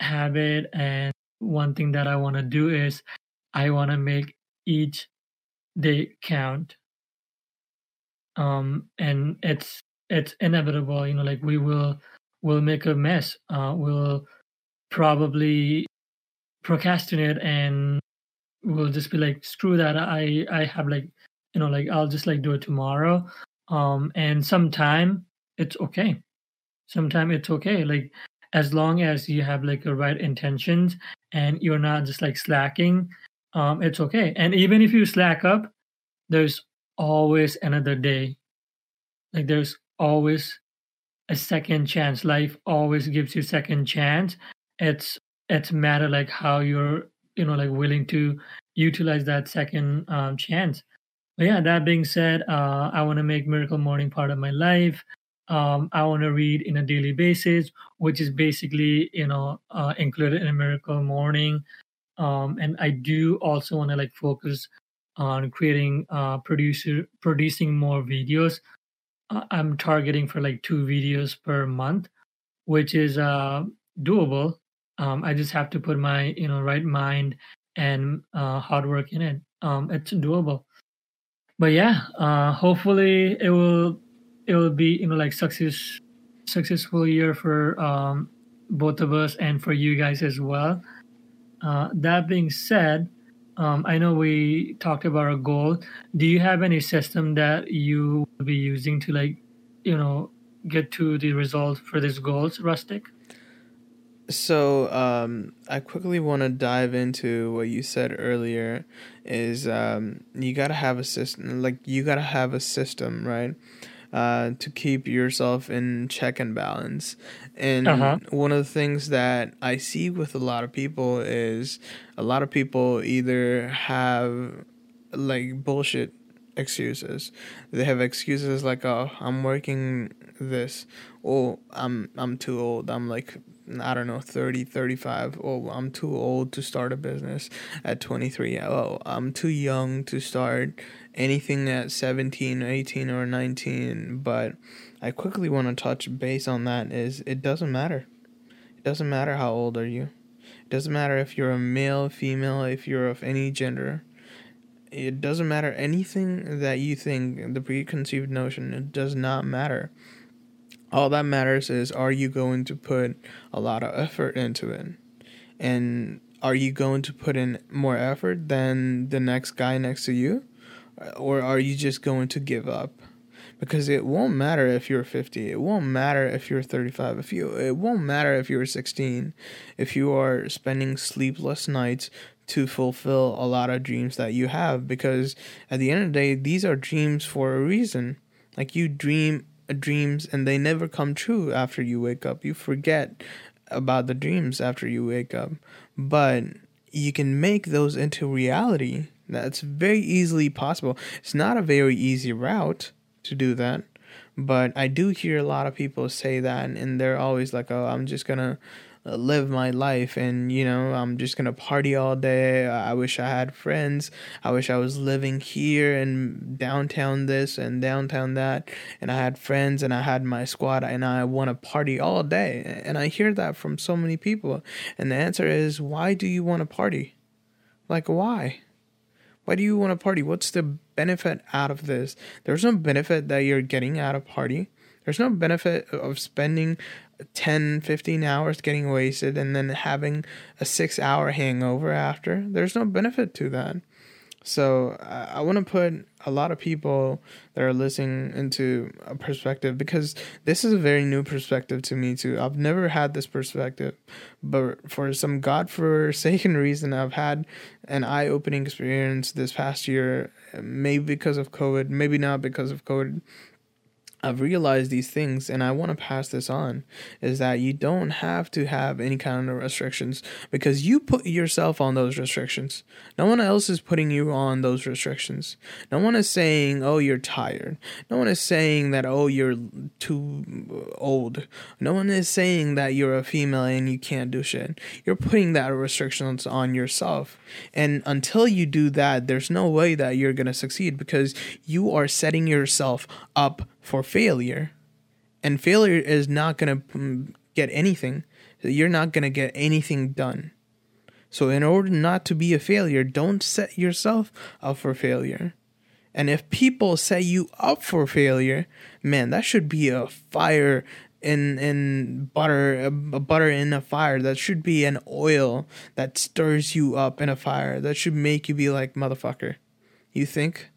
habit. And one thing that I want to do is I want to make each day count. And it's inevitable, you know, like we'll make a mess. We'll probably procrastinate and we'll just be like, screw that. I have like, you know, like I'll just like do it tomorrow. And sometime it's okay. Sometime it's okay. Like as long as you have like the right intentions and you're not just like slacking, it's okay. And even if you slack up, there's always another day. Like there's always a second chance. Life always gives you second chance. It's matter like how you're, you know, like willing to utilize that second chance. But yeah, that being said, I want to make miracle morning part of my life. I want to read in a daily basis, which is basically, you know, included in a miracle morning. And I do also want to like focus on creating, producing more videos. I'm targeting for like 2 videos per month, which is doable. I just have to put my, you know, right mind and hard work in it. It's doable. But yeah, hopefully it will be, you know, like successful year for both of us and for you guys as well. That being said, I know we talked about a goal. Do you have any system that you will be using to like, you know, get to the result for these goals, Rustic? So I quickly want to dive into what you said earlier is you got to have a system, right? To keep yourself in check and balance. And one of the things that I see with a lot of people is a lot of people either have like bullshit excuses. They have excuses like, oh, I'm working this. Oh, I'm too old. I'm like, I don't know, 30, 35. Oh, I'm too old to start a business at 23. Oh, I'm too young to start anything at 17, 18, or 19, but I quickly want to touch base on that is it doesn't matter. It doesn't matter how old are you. It doesn't matter if you're a male, female, if you're of any gender. It doesn't matter anything that you think, the preconceived notion, it does not matter. All that matters is are you going to put a lot of effort into it? And are you going to put in more effort than the next guy next to you? Or are you just going to give up? Because it won't matter if you're 50. It won't matter if you're 35. It won't matter if you're 16. If you are spending sleepless nights to fulfill a lot of dreams that you have. Because at the end of the day, these are dreams for a reason. Like you dream dreams and they never come true after you wake up. You forget about the dreams after you wake up. But you can make those into reality. That's very easily possible. It's not a very easy route to do that, but I do hear a lot of people say that, and they're always like, oh, I'm just going to live my life, and, you know, I'm just going to party all day. I wish I had friends. I wish I was living here and downtown this and downtown that, and I had friends and I had my squad, and I want to party all day. And I hear that from so many people. And the answer is, why do you want to party? Like, why? Why do you want to party? What's the benefit out of this? There's no benefit that you're getting out of party. There's no benefit of spending 10, 15 hours getting wasted and then having a 6-hour hangover after. There's no benefit to that. So I want to put a lot of people that are listening into a perspective, because this is a very new perspective to me too. I've never had this perspective, but for some godforsaken reason, I've had an eye-opening experience this past year, maybe because of COVID, maybe not because of COVID. I've realized these things, and I want to pass this on, is that you don't have to have any kind of restrictions, because you put yourself on those restrictions. No one else is putting you on those restrictions. No one is saying, oh, you're tired. No one is saying that, oh, you're too old. No one is saying that you're a female and you can't do shit. You're putting that restrictions on yourself. And until you do that, there's no way that you're going to succeed, because you are setting yourself up for failure, and failure is not going to get anything. You're not going to get anything done. So in order not to be a failure, don't set yourself up for failure. And if people set you up for failure, man, that should be a fire in butter, a butter in a fire. That should be an oil that stirs you up in a fire. That should make you be like, motherfucker, you think?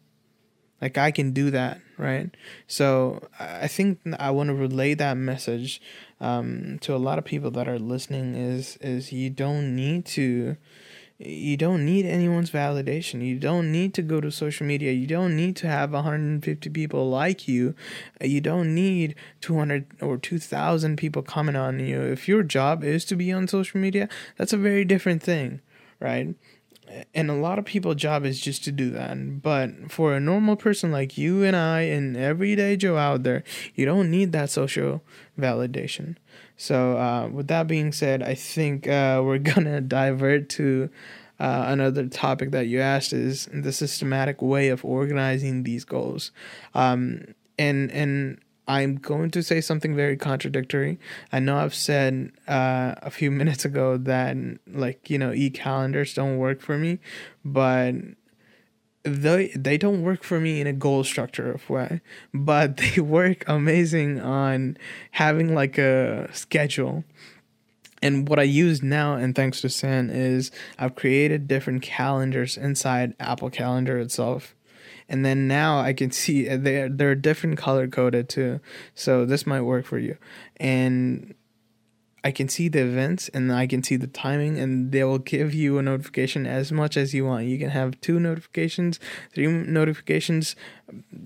Like, I can do that, right? So I think I want to relay that message to a lot of people that are listening, is you don't need anyone's validation. You don't need to go to social media. You don't need to have 150 people like you. You don't need 200 or 2,000 people comment on you. If your job is to be on social media, that's a very different thing, right? And a lot of people's job is just to do that. But for a normal person like you and I and everyday Joe out there, you don't need that social validation. So with that being said, I think we're going to divert to another topic that you asked, is the systematic way of organizing these goals. And I'm going to say something very contradictory. I know I've said a few minutes ago that, like, you know, e-calendars don't work for me, but they don't work for me in a goal structure of way, but they work amazing on having like a schedule. And what I use now, and thanks to San, is I've created different calendars inside Apple Calendar itself. And then now I can see they're different color coded too. So this might work for you. And I can see the events, and I can see the timing, and they will give you a notification as much as you want. You can have 2 notifications, 3 notifications,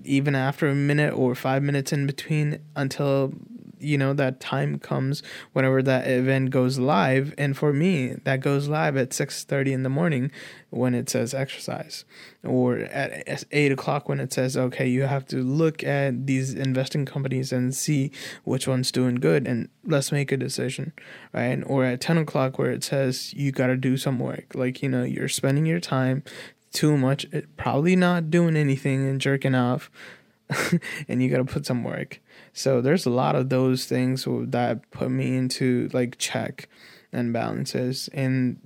even after a minute or 5 minutes in between, until, you know, that time comes whenever that event goes live. And for me, that goes live at 6:30 in the morning when it says exercise, or at 8:00 when it says, okay, you have to look at these investing companies and see which one's doing good and let's make a decision, right? Or at 10:00 where it says you got to do some work. Like, you know, you're spending your time too much, probably not doing anything and jerking off, and you got to put some work. So there's a lot of those things that put me into like check and balances. And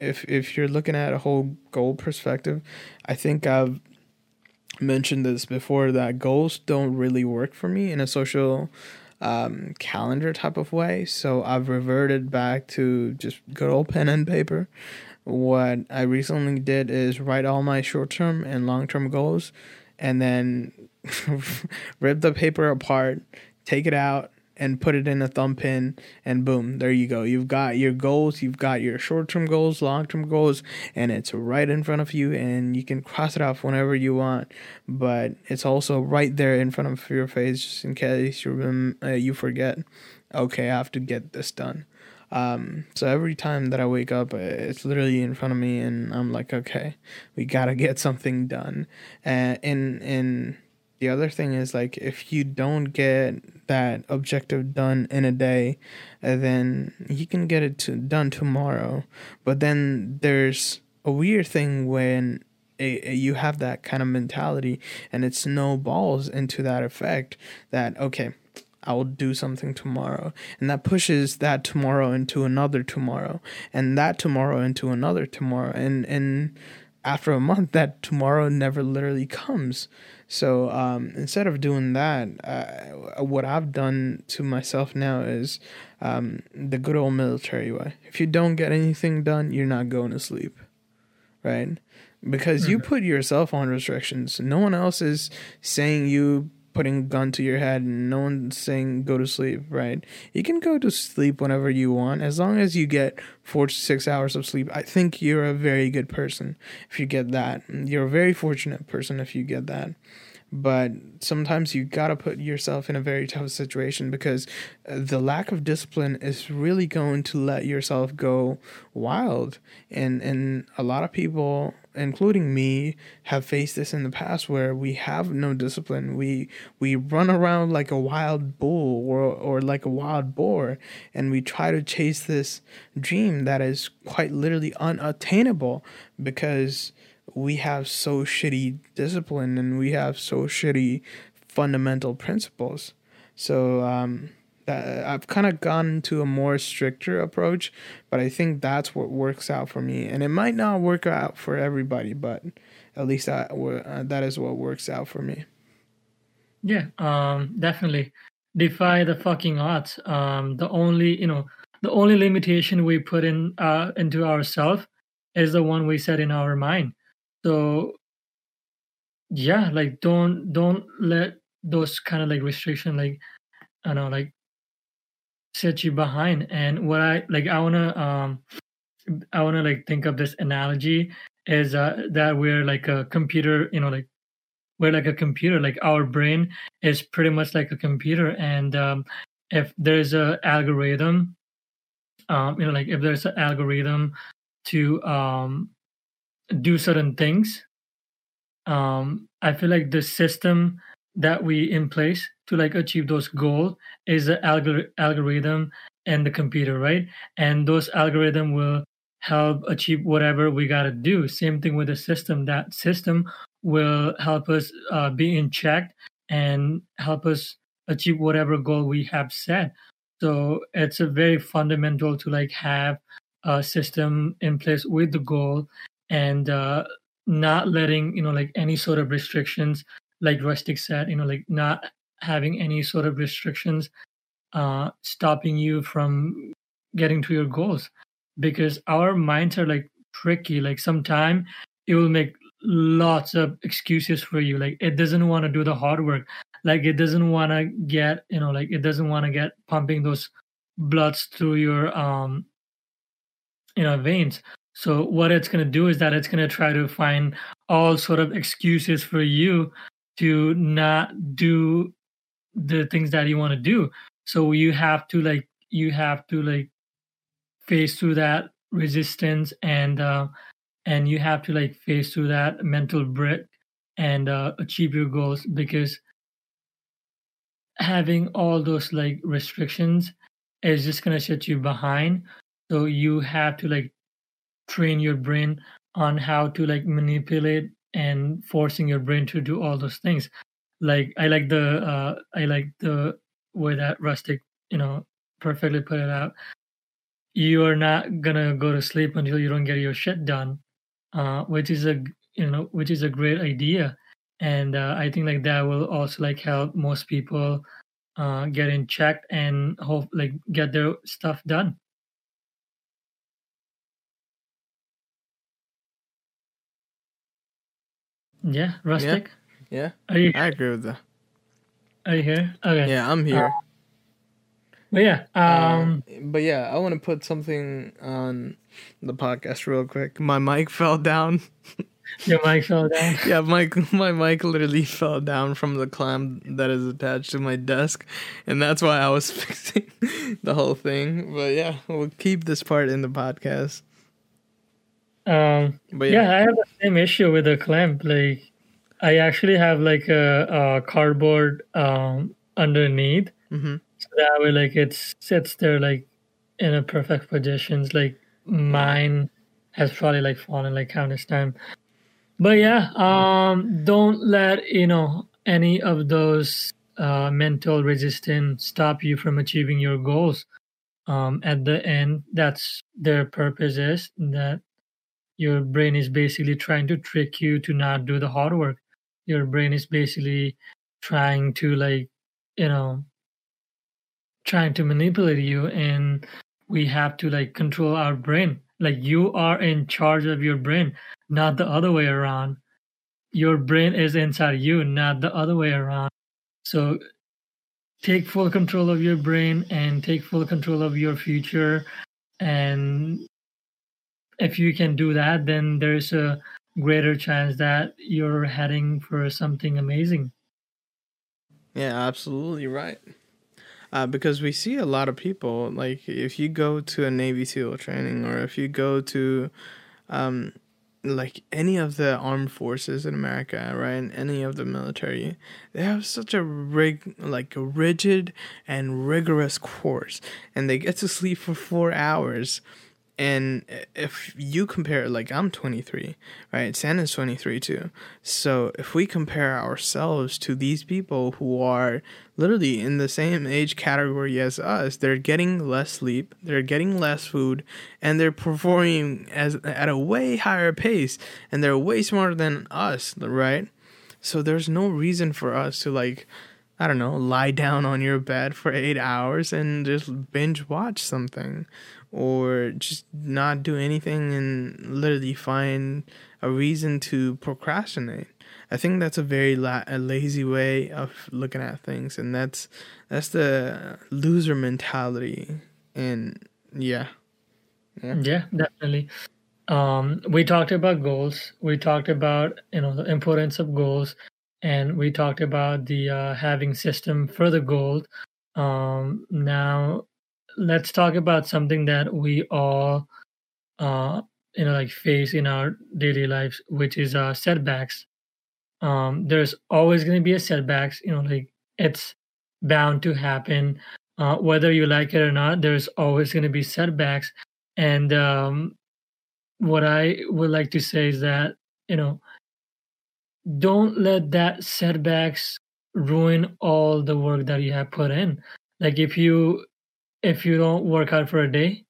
if you're looking at a whole goal perspective, I think I've mentioned this before, that goals don't really work for me in a social calendar type of way. So I've reverted back to just good old pen and paper. What I recently did is write all my short-term and long-term goals, and then rip the paper apart, take it out, and put it in a thumb pin, and boom, there you go. You've got your goals, you've got your short-term goals, long-term goals, and it's right in front of you, and you can cross it off whenever you want, but it's also right there in front of your face, just in case you forget, okay, I have to get this done. So every time that I wake up, it's literally in front of me, and I'm like, okay, we gotta get something done. And the other thing is, like, if you don't get that objective done in a day, then you can get it done tomorrow. But then there's a weird thing when you have that kind of mentality, and it snowballs into that effect that, okay, I will do something tomorrow. And that pushes that tomorrow into another tomorrow, and that tomorrow into another tomorrow. And after a month, that tomorrow never literally comes. So instead of doing that, what I've done to myself now is the good old military way. If you don't get anything done, you're not going to sleep, right? because you put yourself on restrictions. No one else is saying you putting a gun to your head, and no one's saying go to sleep, right? You can go to sleep whenever you want, as long as you get 4 to 6 hours of sleep. I think you're a very good person if you get that. You're a very fortunate person if you get that. But sometimes you gotta put yourself in a very tough situation, because the lack of discipline is really going to let yourself go wild. And a lot of people, including me, have faced this in the past, where we have no discipline. We run around like a wild bull or like a wild boar, and we try to chase this dream that is quite literally unattainable, because we have so shitty discipline and we have so shitty fundamental principles. So I've kind of gone to a more stricter approach, but I think that's what works out for me. And it might not work out for everybody, but at least that is what works out for me. Yeah, definitely. Defy the fucking odds. The only limitation we put in into ourselves is the one we set in our mind. So yeah, like don't let those kind of like restriction, like, I don't know, like, set you behind. And what I wanna like think of this analogy is that we're like a computer, we're like a computer, like our brain is pretty much like a computer. And if there's a algorithm, if there's an algorithm to do certain things, I feel like the system that we in place to like achieve those goals is the algorithm and the computer, right? And those algorithm will help achieve whatever we gotta do. Same thing with the system. That system will help us be in check and help us achieve whatever goal we have set. So it's a very fundamental to like have a system in place with the goal, and not letting any sort of restrictions, like Rustic said, not having any sort of restrictions stopping you from getting to your goals, because our minds are like tricky. Like sometimes it will make lots of excuses for you. Like it doesn't want to do the hard work. Like it doesn't want to get it doesn't want to get pumping those bloods through your veins. So what it's going to do is that it's going to try to find all sort of excuses for you to not do the things that you want to do. So you have to face through that resistance, and you have to like face through that mental brick and achieve your goals, because having all those like restrictions is just going to set you behind. So you have to like train your brain on how to like manipulate and forcing your brain to do all those things. Like I like the way that Rustic, perfectly put it out. You are not gonna go to sleep until you don't get your shit done, which is a great idea, and I think like that will also like help most people get in check and hope like get their stuff done. Yeah, Rustic? Yeah. Are you here? I agree with that. Are you here? Okay. Yeah, I'm here. But yeah, I want to put something on the podcast real quick. My mic fell down. Your mic fell down? Yeah, my mic literally fell down from the clamp that is attached to my desk, and that's why I was fixing the whole thing. But yeah, we'll keep this part in the podcast. I have the same issue with the clamp. Like I actually have like a cardboard underneath, so that way like it sits there like in a perfect positions. Like mine has probably like fallen like countless times. But yeah, don't let any of those mental resistance stop you from achieving your goals. At the end, that's their purpose, is that your brain is basically trying to trick you to not do the hard work. Your brain is basically trying to manipulate you, and we have to like control our brain. Like you are in charge of your brain. not the other way around. Your brain is inside you, not the other way around. So take full control of your brain and take full control of your future. And if you can do that, then there's a greater chance that you're heading for something amazing. Yeah, absolutely right. Because we see a lot of people, like if you go to a Navy SEAL training or if you go to like any of the armed forces in America, right, and any of the military, they have such a rigid and rigorous course, and they get to sleep for 4 hours. And if you compare, like, I'm 23, right? Santa's 23 too. So if we compare ourselves to these people who are literally in the same age category as us, they're getting less sleep, they're getting less food, and they're performing at a way higher pace, and they're way smarter than us, right? So there's no reason for us to, like, I don't know, lie down on your bed for 8 hours and just binge watch something, or just not do anything and literally find a reason to procrastinate. I think that's a very lazy way of looking at things, and that's the loser mentality. And yeah, definitely. We talked about goals. We talked about, you know, the importance of goals, and we talked about the having system for the goal. Now, let's talk about something that we all, face in our daily lives, which is setbacks. There's always going to be a setbacks. It's bound to happen, whether you like it or not. There's always going to be setbacks. And what I would like to say is that don't let that setbacks ruin all the work that you have put in. Like if you don't work out for a day,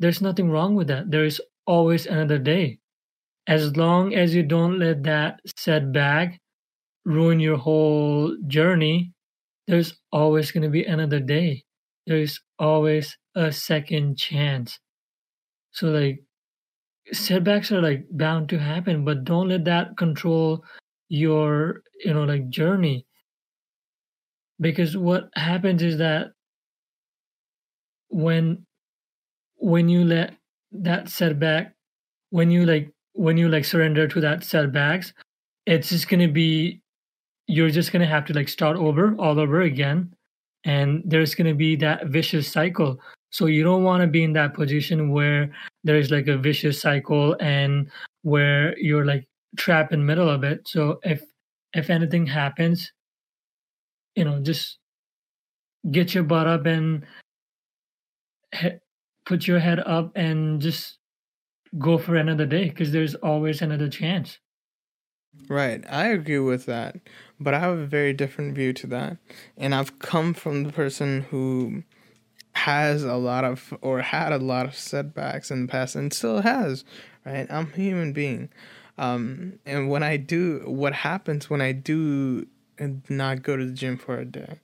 there's nothing wrong with that. There is always another day. As long as you don't let that setback ruin your whole journey, there's always going to be another day. There is always a second chance. So setbacks are bound to happen, but don't let that control your, journey. Because what happens is that when you let that setback, when you surrender to that setbacks, it's just going to be, you're just going to have to start all over again. And there's going to be that vicious cycle. So you don't want to be in that position where there's a vicious cycle and where you're trapped in the middle of it. So if anything happens, just get your butt up and put your head up and just go for another day, because there's always another chance. Right. I agree with that, but I have a very different view to that. And I've come from the person who had a lot of setbacks in the past and still has, right? I'm a human being. And what happens when I do and not go to the gym for a day,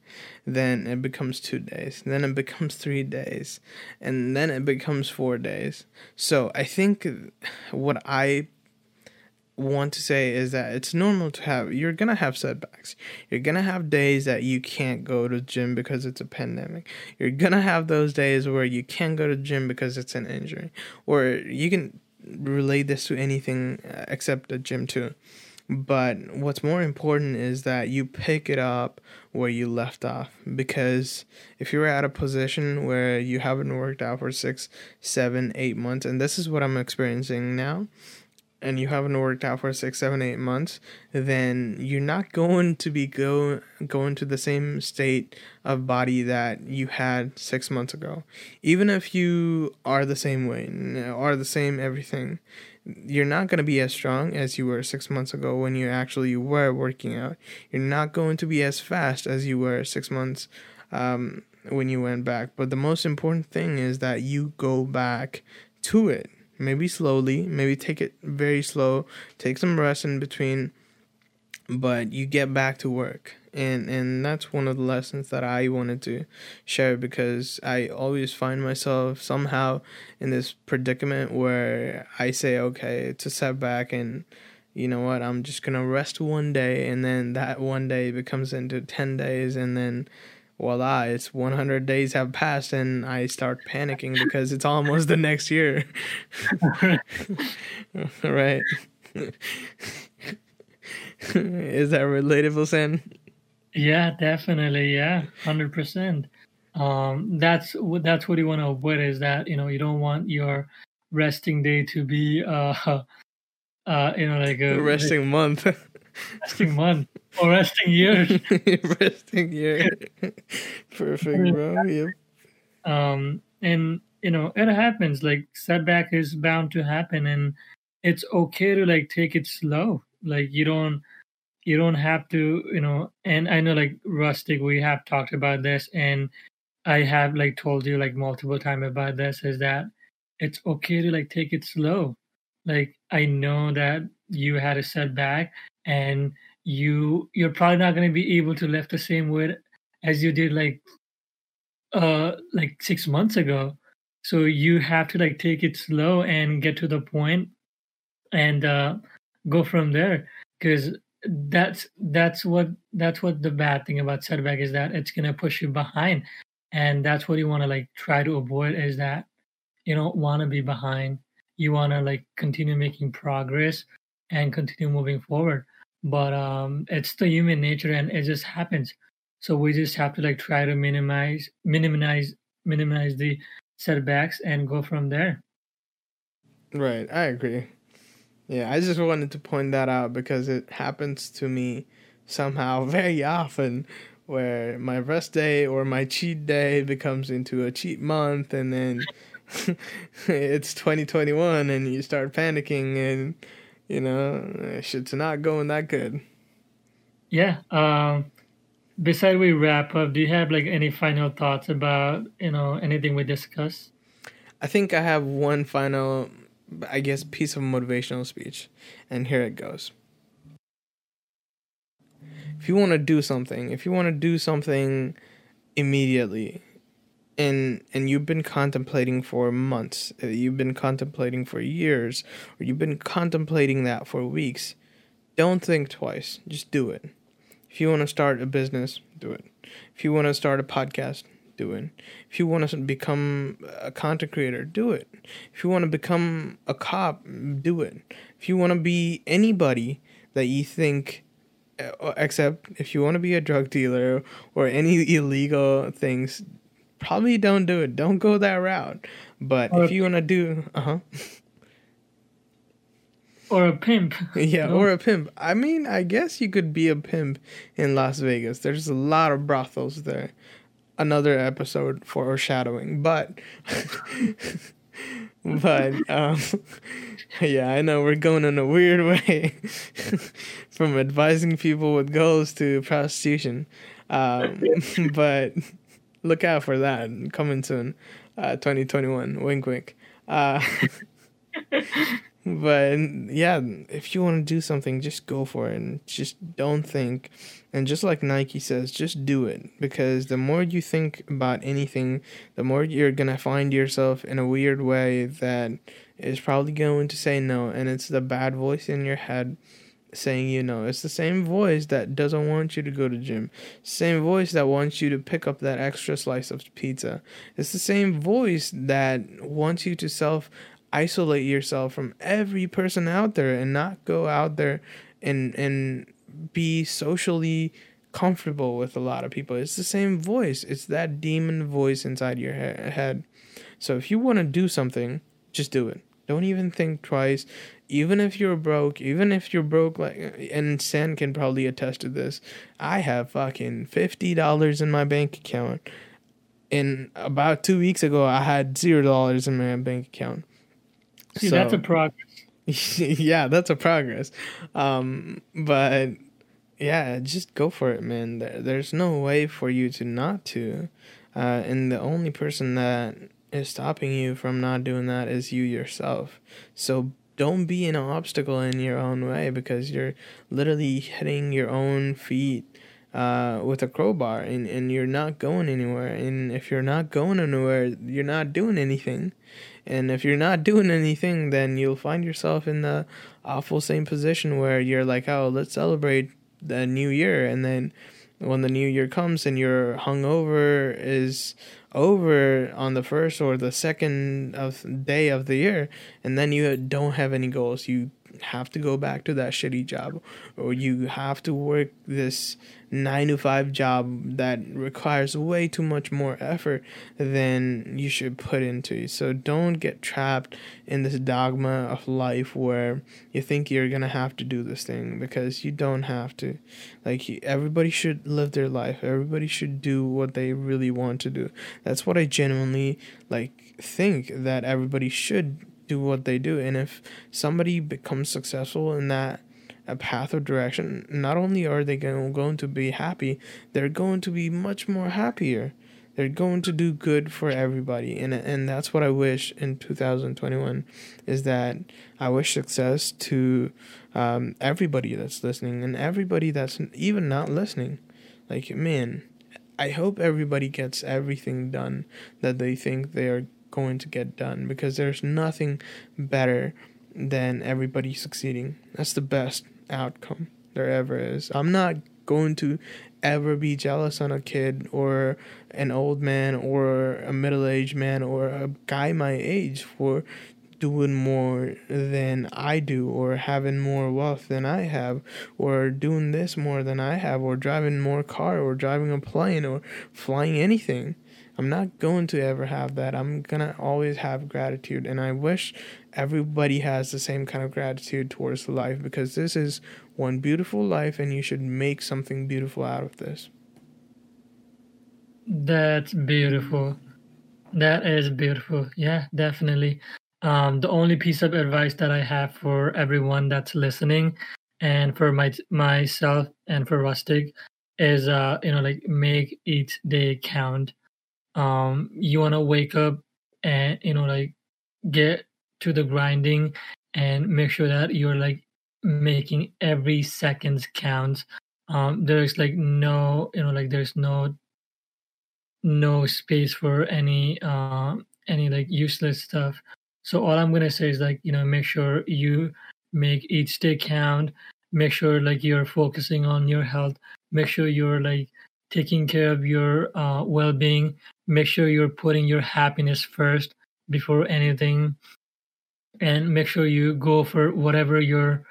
then it becomes 2 days, then it becomes 3 days, and then it becomes 4 days. So I think what I want to say is that it's normal to have, you're going to have setbacks. You're going to have days that you can't go to the gym because it's a pandemic. You're going to have those days where you can't go to the gym because it's an injury. Or you can relate this to anything except the gym too. But what's more important is that you pick it up where you left off, because if you're at a position where you haven't worked out for 6, 7, 8 months, and this is what I'm experiencing now, and you haven't worked out for 6, 7, 8 months, then you're not going to be going to the same state of body that you had 6 months ago. Even if you are the same weight, are the same everything, you're not going to be as strong as you were 6 months ago when you actually were working out. You're not going to be as fast as you were 6 months when you went back. But the most important thing is that you go back to it. Maybe slowly, maybe take it very slow, take some rest in between, but you get back to work. And that's one of the lessons that I wanted to share, because I always find myself somehow in this predicament where I say, okay, it's a setback, and you know what, I'm just going to rest one day, and then that one day becomes into 10 days, and then voila, it's 100 days have passed, and I start panicking because it's almost the next year. Right. Is that relatable, Sam? Yeah, definitely. Yeah, 100%. That's what you want to avoid, is that, you know, you don't want your resting day to be, like a resting month, resting month, or resting year, resting year. Perfect, bro. Yep. And you know, it happens. Like, setback is bound to happen, and it's okay to like take it slow. Like, you don't have to, you know, and I know, like, Rustic, we have talked about this, and I have, like, told you, like, multiple times about this, is that it's okay to, like, take it slow. Like, I know that you had a setback, and you're probably not going to be able to lift the same weight as you did, like 6 months ago. So you have to, like, take it slow and get to the point and go from there, because that's what the bad thing about setback is, that it's gonna push you behind, and that's what you want to like try to avoid, is that you don't want to be behind. You want to like continue making progress and continue moving forward, but it's the human nature, and it just happens. So we just have to like try to minimize the setbacks and go from there. Right, I agree. Yeah, I just wanted to point that out because it happens to me somehow very often, where my rest day or my cheat day becomes into a cheat month, and then it's 2021 and you start panicking, and, you know, shit's not going that good. Yeah. Besides we wrap up, do you have like any final thoughts about, you know, anything we discussed? I think I have one final, I guess, piece of motivational speech, and here it goes. If you want to do something immediately, and you've been contemplating for months, you've been contemplating for years, or you've been contemplating that for weeks, don't think twice, just do it. If you want to start a business, do it. If you want to start a podcast, do it. If you want to become a content creator, do it. If you want to become a cop, do it. If you want to be anybody that you think, except if you want to be a drug dealer or any illegal things, probably don't do it. Don't go that route. But if you want to do, or a pimp. Yeah, no? Or a pimp. I mean, I guess you could be a pimp in Las Vegas. There's a lot of brothels there. Another episode foreshadowing, but yeah, I know we're going in a weird way from advising people with goals to prostitution, but look out for that coming soon, 2021, wink wink. But yeah, if you want to do something, just go for it, and just don't think. And just like Nike says, just do it, because the more you think about anything, the more you're going to find yourself in a weird way that is probably going to say no. And it's the bad voice in your head saying you know. It's the same voice that doesn't want you to go to gym. Same voice that wants you to pick up that extra slice of pizza. It's the same voice that wants you to isolate yourself from every person out there and not go out there and be socially comfortable with a lot of people. It's the same voice. It's that demon voice inside your head. So if you want to do something, just do it. Don't even think twice. Even if you're broke, like, and Sam can probably attest to this, I have fucking $50 in my bank account. And about 2 weeks ago, I had $0 in my bank account. See, so, that's a progress. Yeah, that's a progress. But yeah, just go for it, man. There's no way for you to not to. And the only person that is stopping you from not doing that is you yourself. So Don't be an obstacle in your own way, because you're literally hitting your own feet with a crowbar, and you're not going anywhere. And if you're not going anywhere, you're not doing anything. And if you're not doing anything, then you'll find yourself in the awful same position where you're like, oh, let's celebrate the new year. And then when the new year comes and your hungover is over on the first or the second day of the year, and then you don't have any goals. You have to go back to that shitty job, or you have to work this 9-to-5 job that requires way too much more effort than you should put into. So don't get trapped in this dogma of life where you think you're gonna have to do this thing, because you don't have to. Like, everybody should live their life. Everybody should do what they really want to do. That's what I genuinely think, that everybody should do what they do. And if somebody becomes successful in that a path or direction, not only are they going to be happy, they're going to be much more happier. They're going to do good for everybody. And that's what I wish in 2021, is that I wish success to everybody that's listening, and everybody that's even not listening. Like, man, I hope everybody gets everything done that they think they are going to get done, because there's nothing better than everybody succeeding. That's the best outcome there ever is. I'm not going to ever be jealous on a kid or an old man or a middle-aged man or a guy my age for doing more than I do, or having more wealth than I have, or doing this more than I have, or driving more car, or driving a plane, or flying anything. I'm not going to ever have that. I'm going to always have gratitude. And I wish everybody has the same kind of gratitude towards life, because this is one beautiful life, and you should make something beautiful out of this. That's beautiful. That is beautiful. Yeah, definitely. The only piece of advice that I have for everyone that's listening, and for myself and for Rustic, is, make each day count. You want to wake up and, get to the grinding and make sure that you're making every second count. There's there's no space for any useless stuff. So all I'm going to say is make sure you make each day count. Make sure you're focusing on your health. Make sure you're taking care of your well-being. Make sure you're putting your happiness first before anything, and make sure you go for whatever you're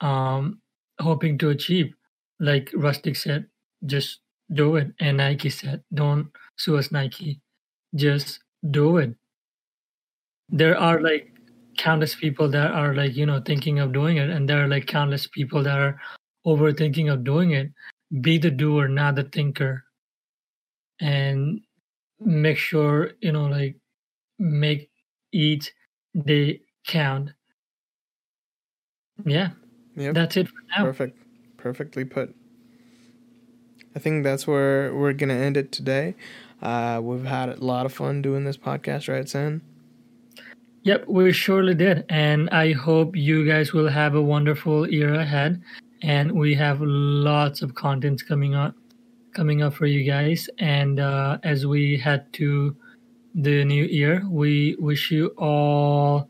hoping to achieve. Like Rustic said, just do it. And Nike said, don't sue us, Nike. Just do it. There are countless people that are thinking of doing it, and there are countless people that are overthinking of doing it. Be the doer, not the thinker. And make sure, make each day count. Yeah. Yep. That's it for now. Perfect. Perfectly put. I think that's where we're going to end it today. We've had a lot of fun doing this podcast, right, Sam? Yep, we surely did. And I hope you guys will have a wonderful year ahead. And we have lots of contents coming up for you guys. And as we head to the new year, we wish you all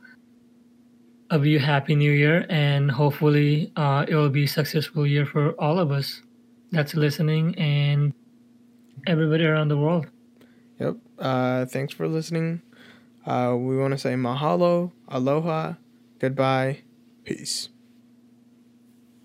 of you happy new year. And hopefully it will be a successful year for all of us that's listening and everybody around the world. Yep. Thanks for listening. We want to say mahalo, aloha, goodbye, peace.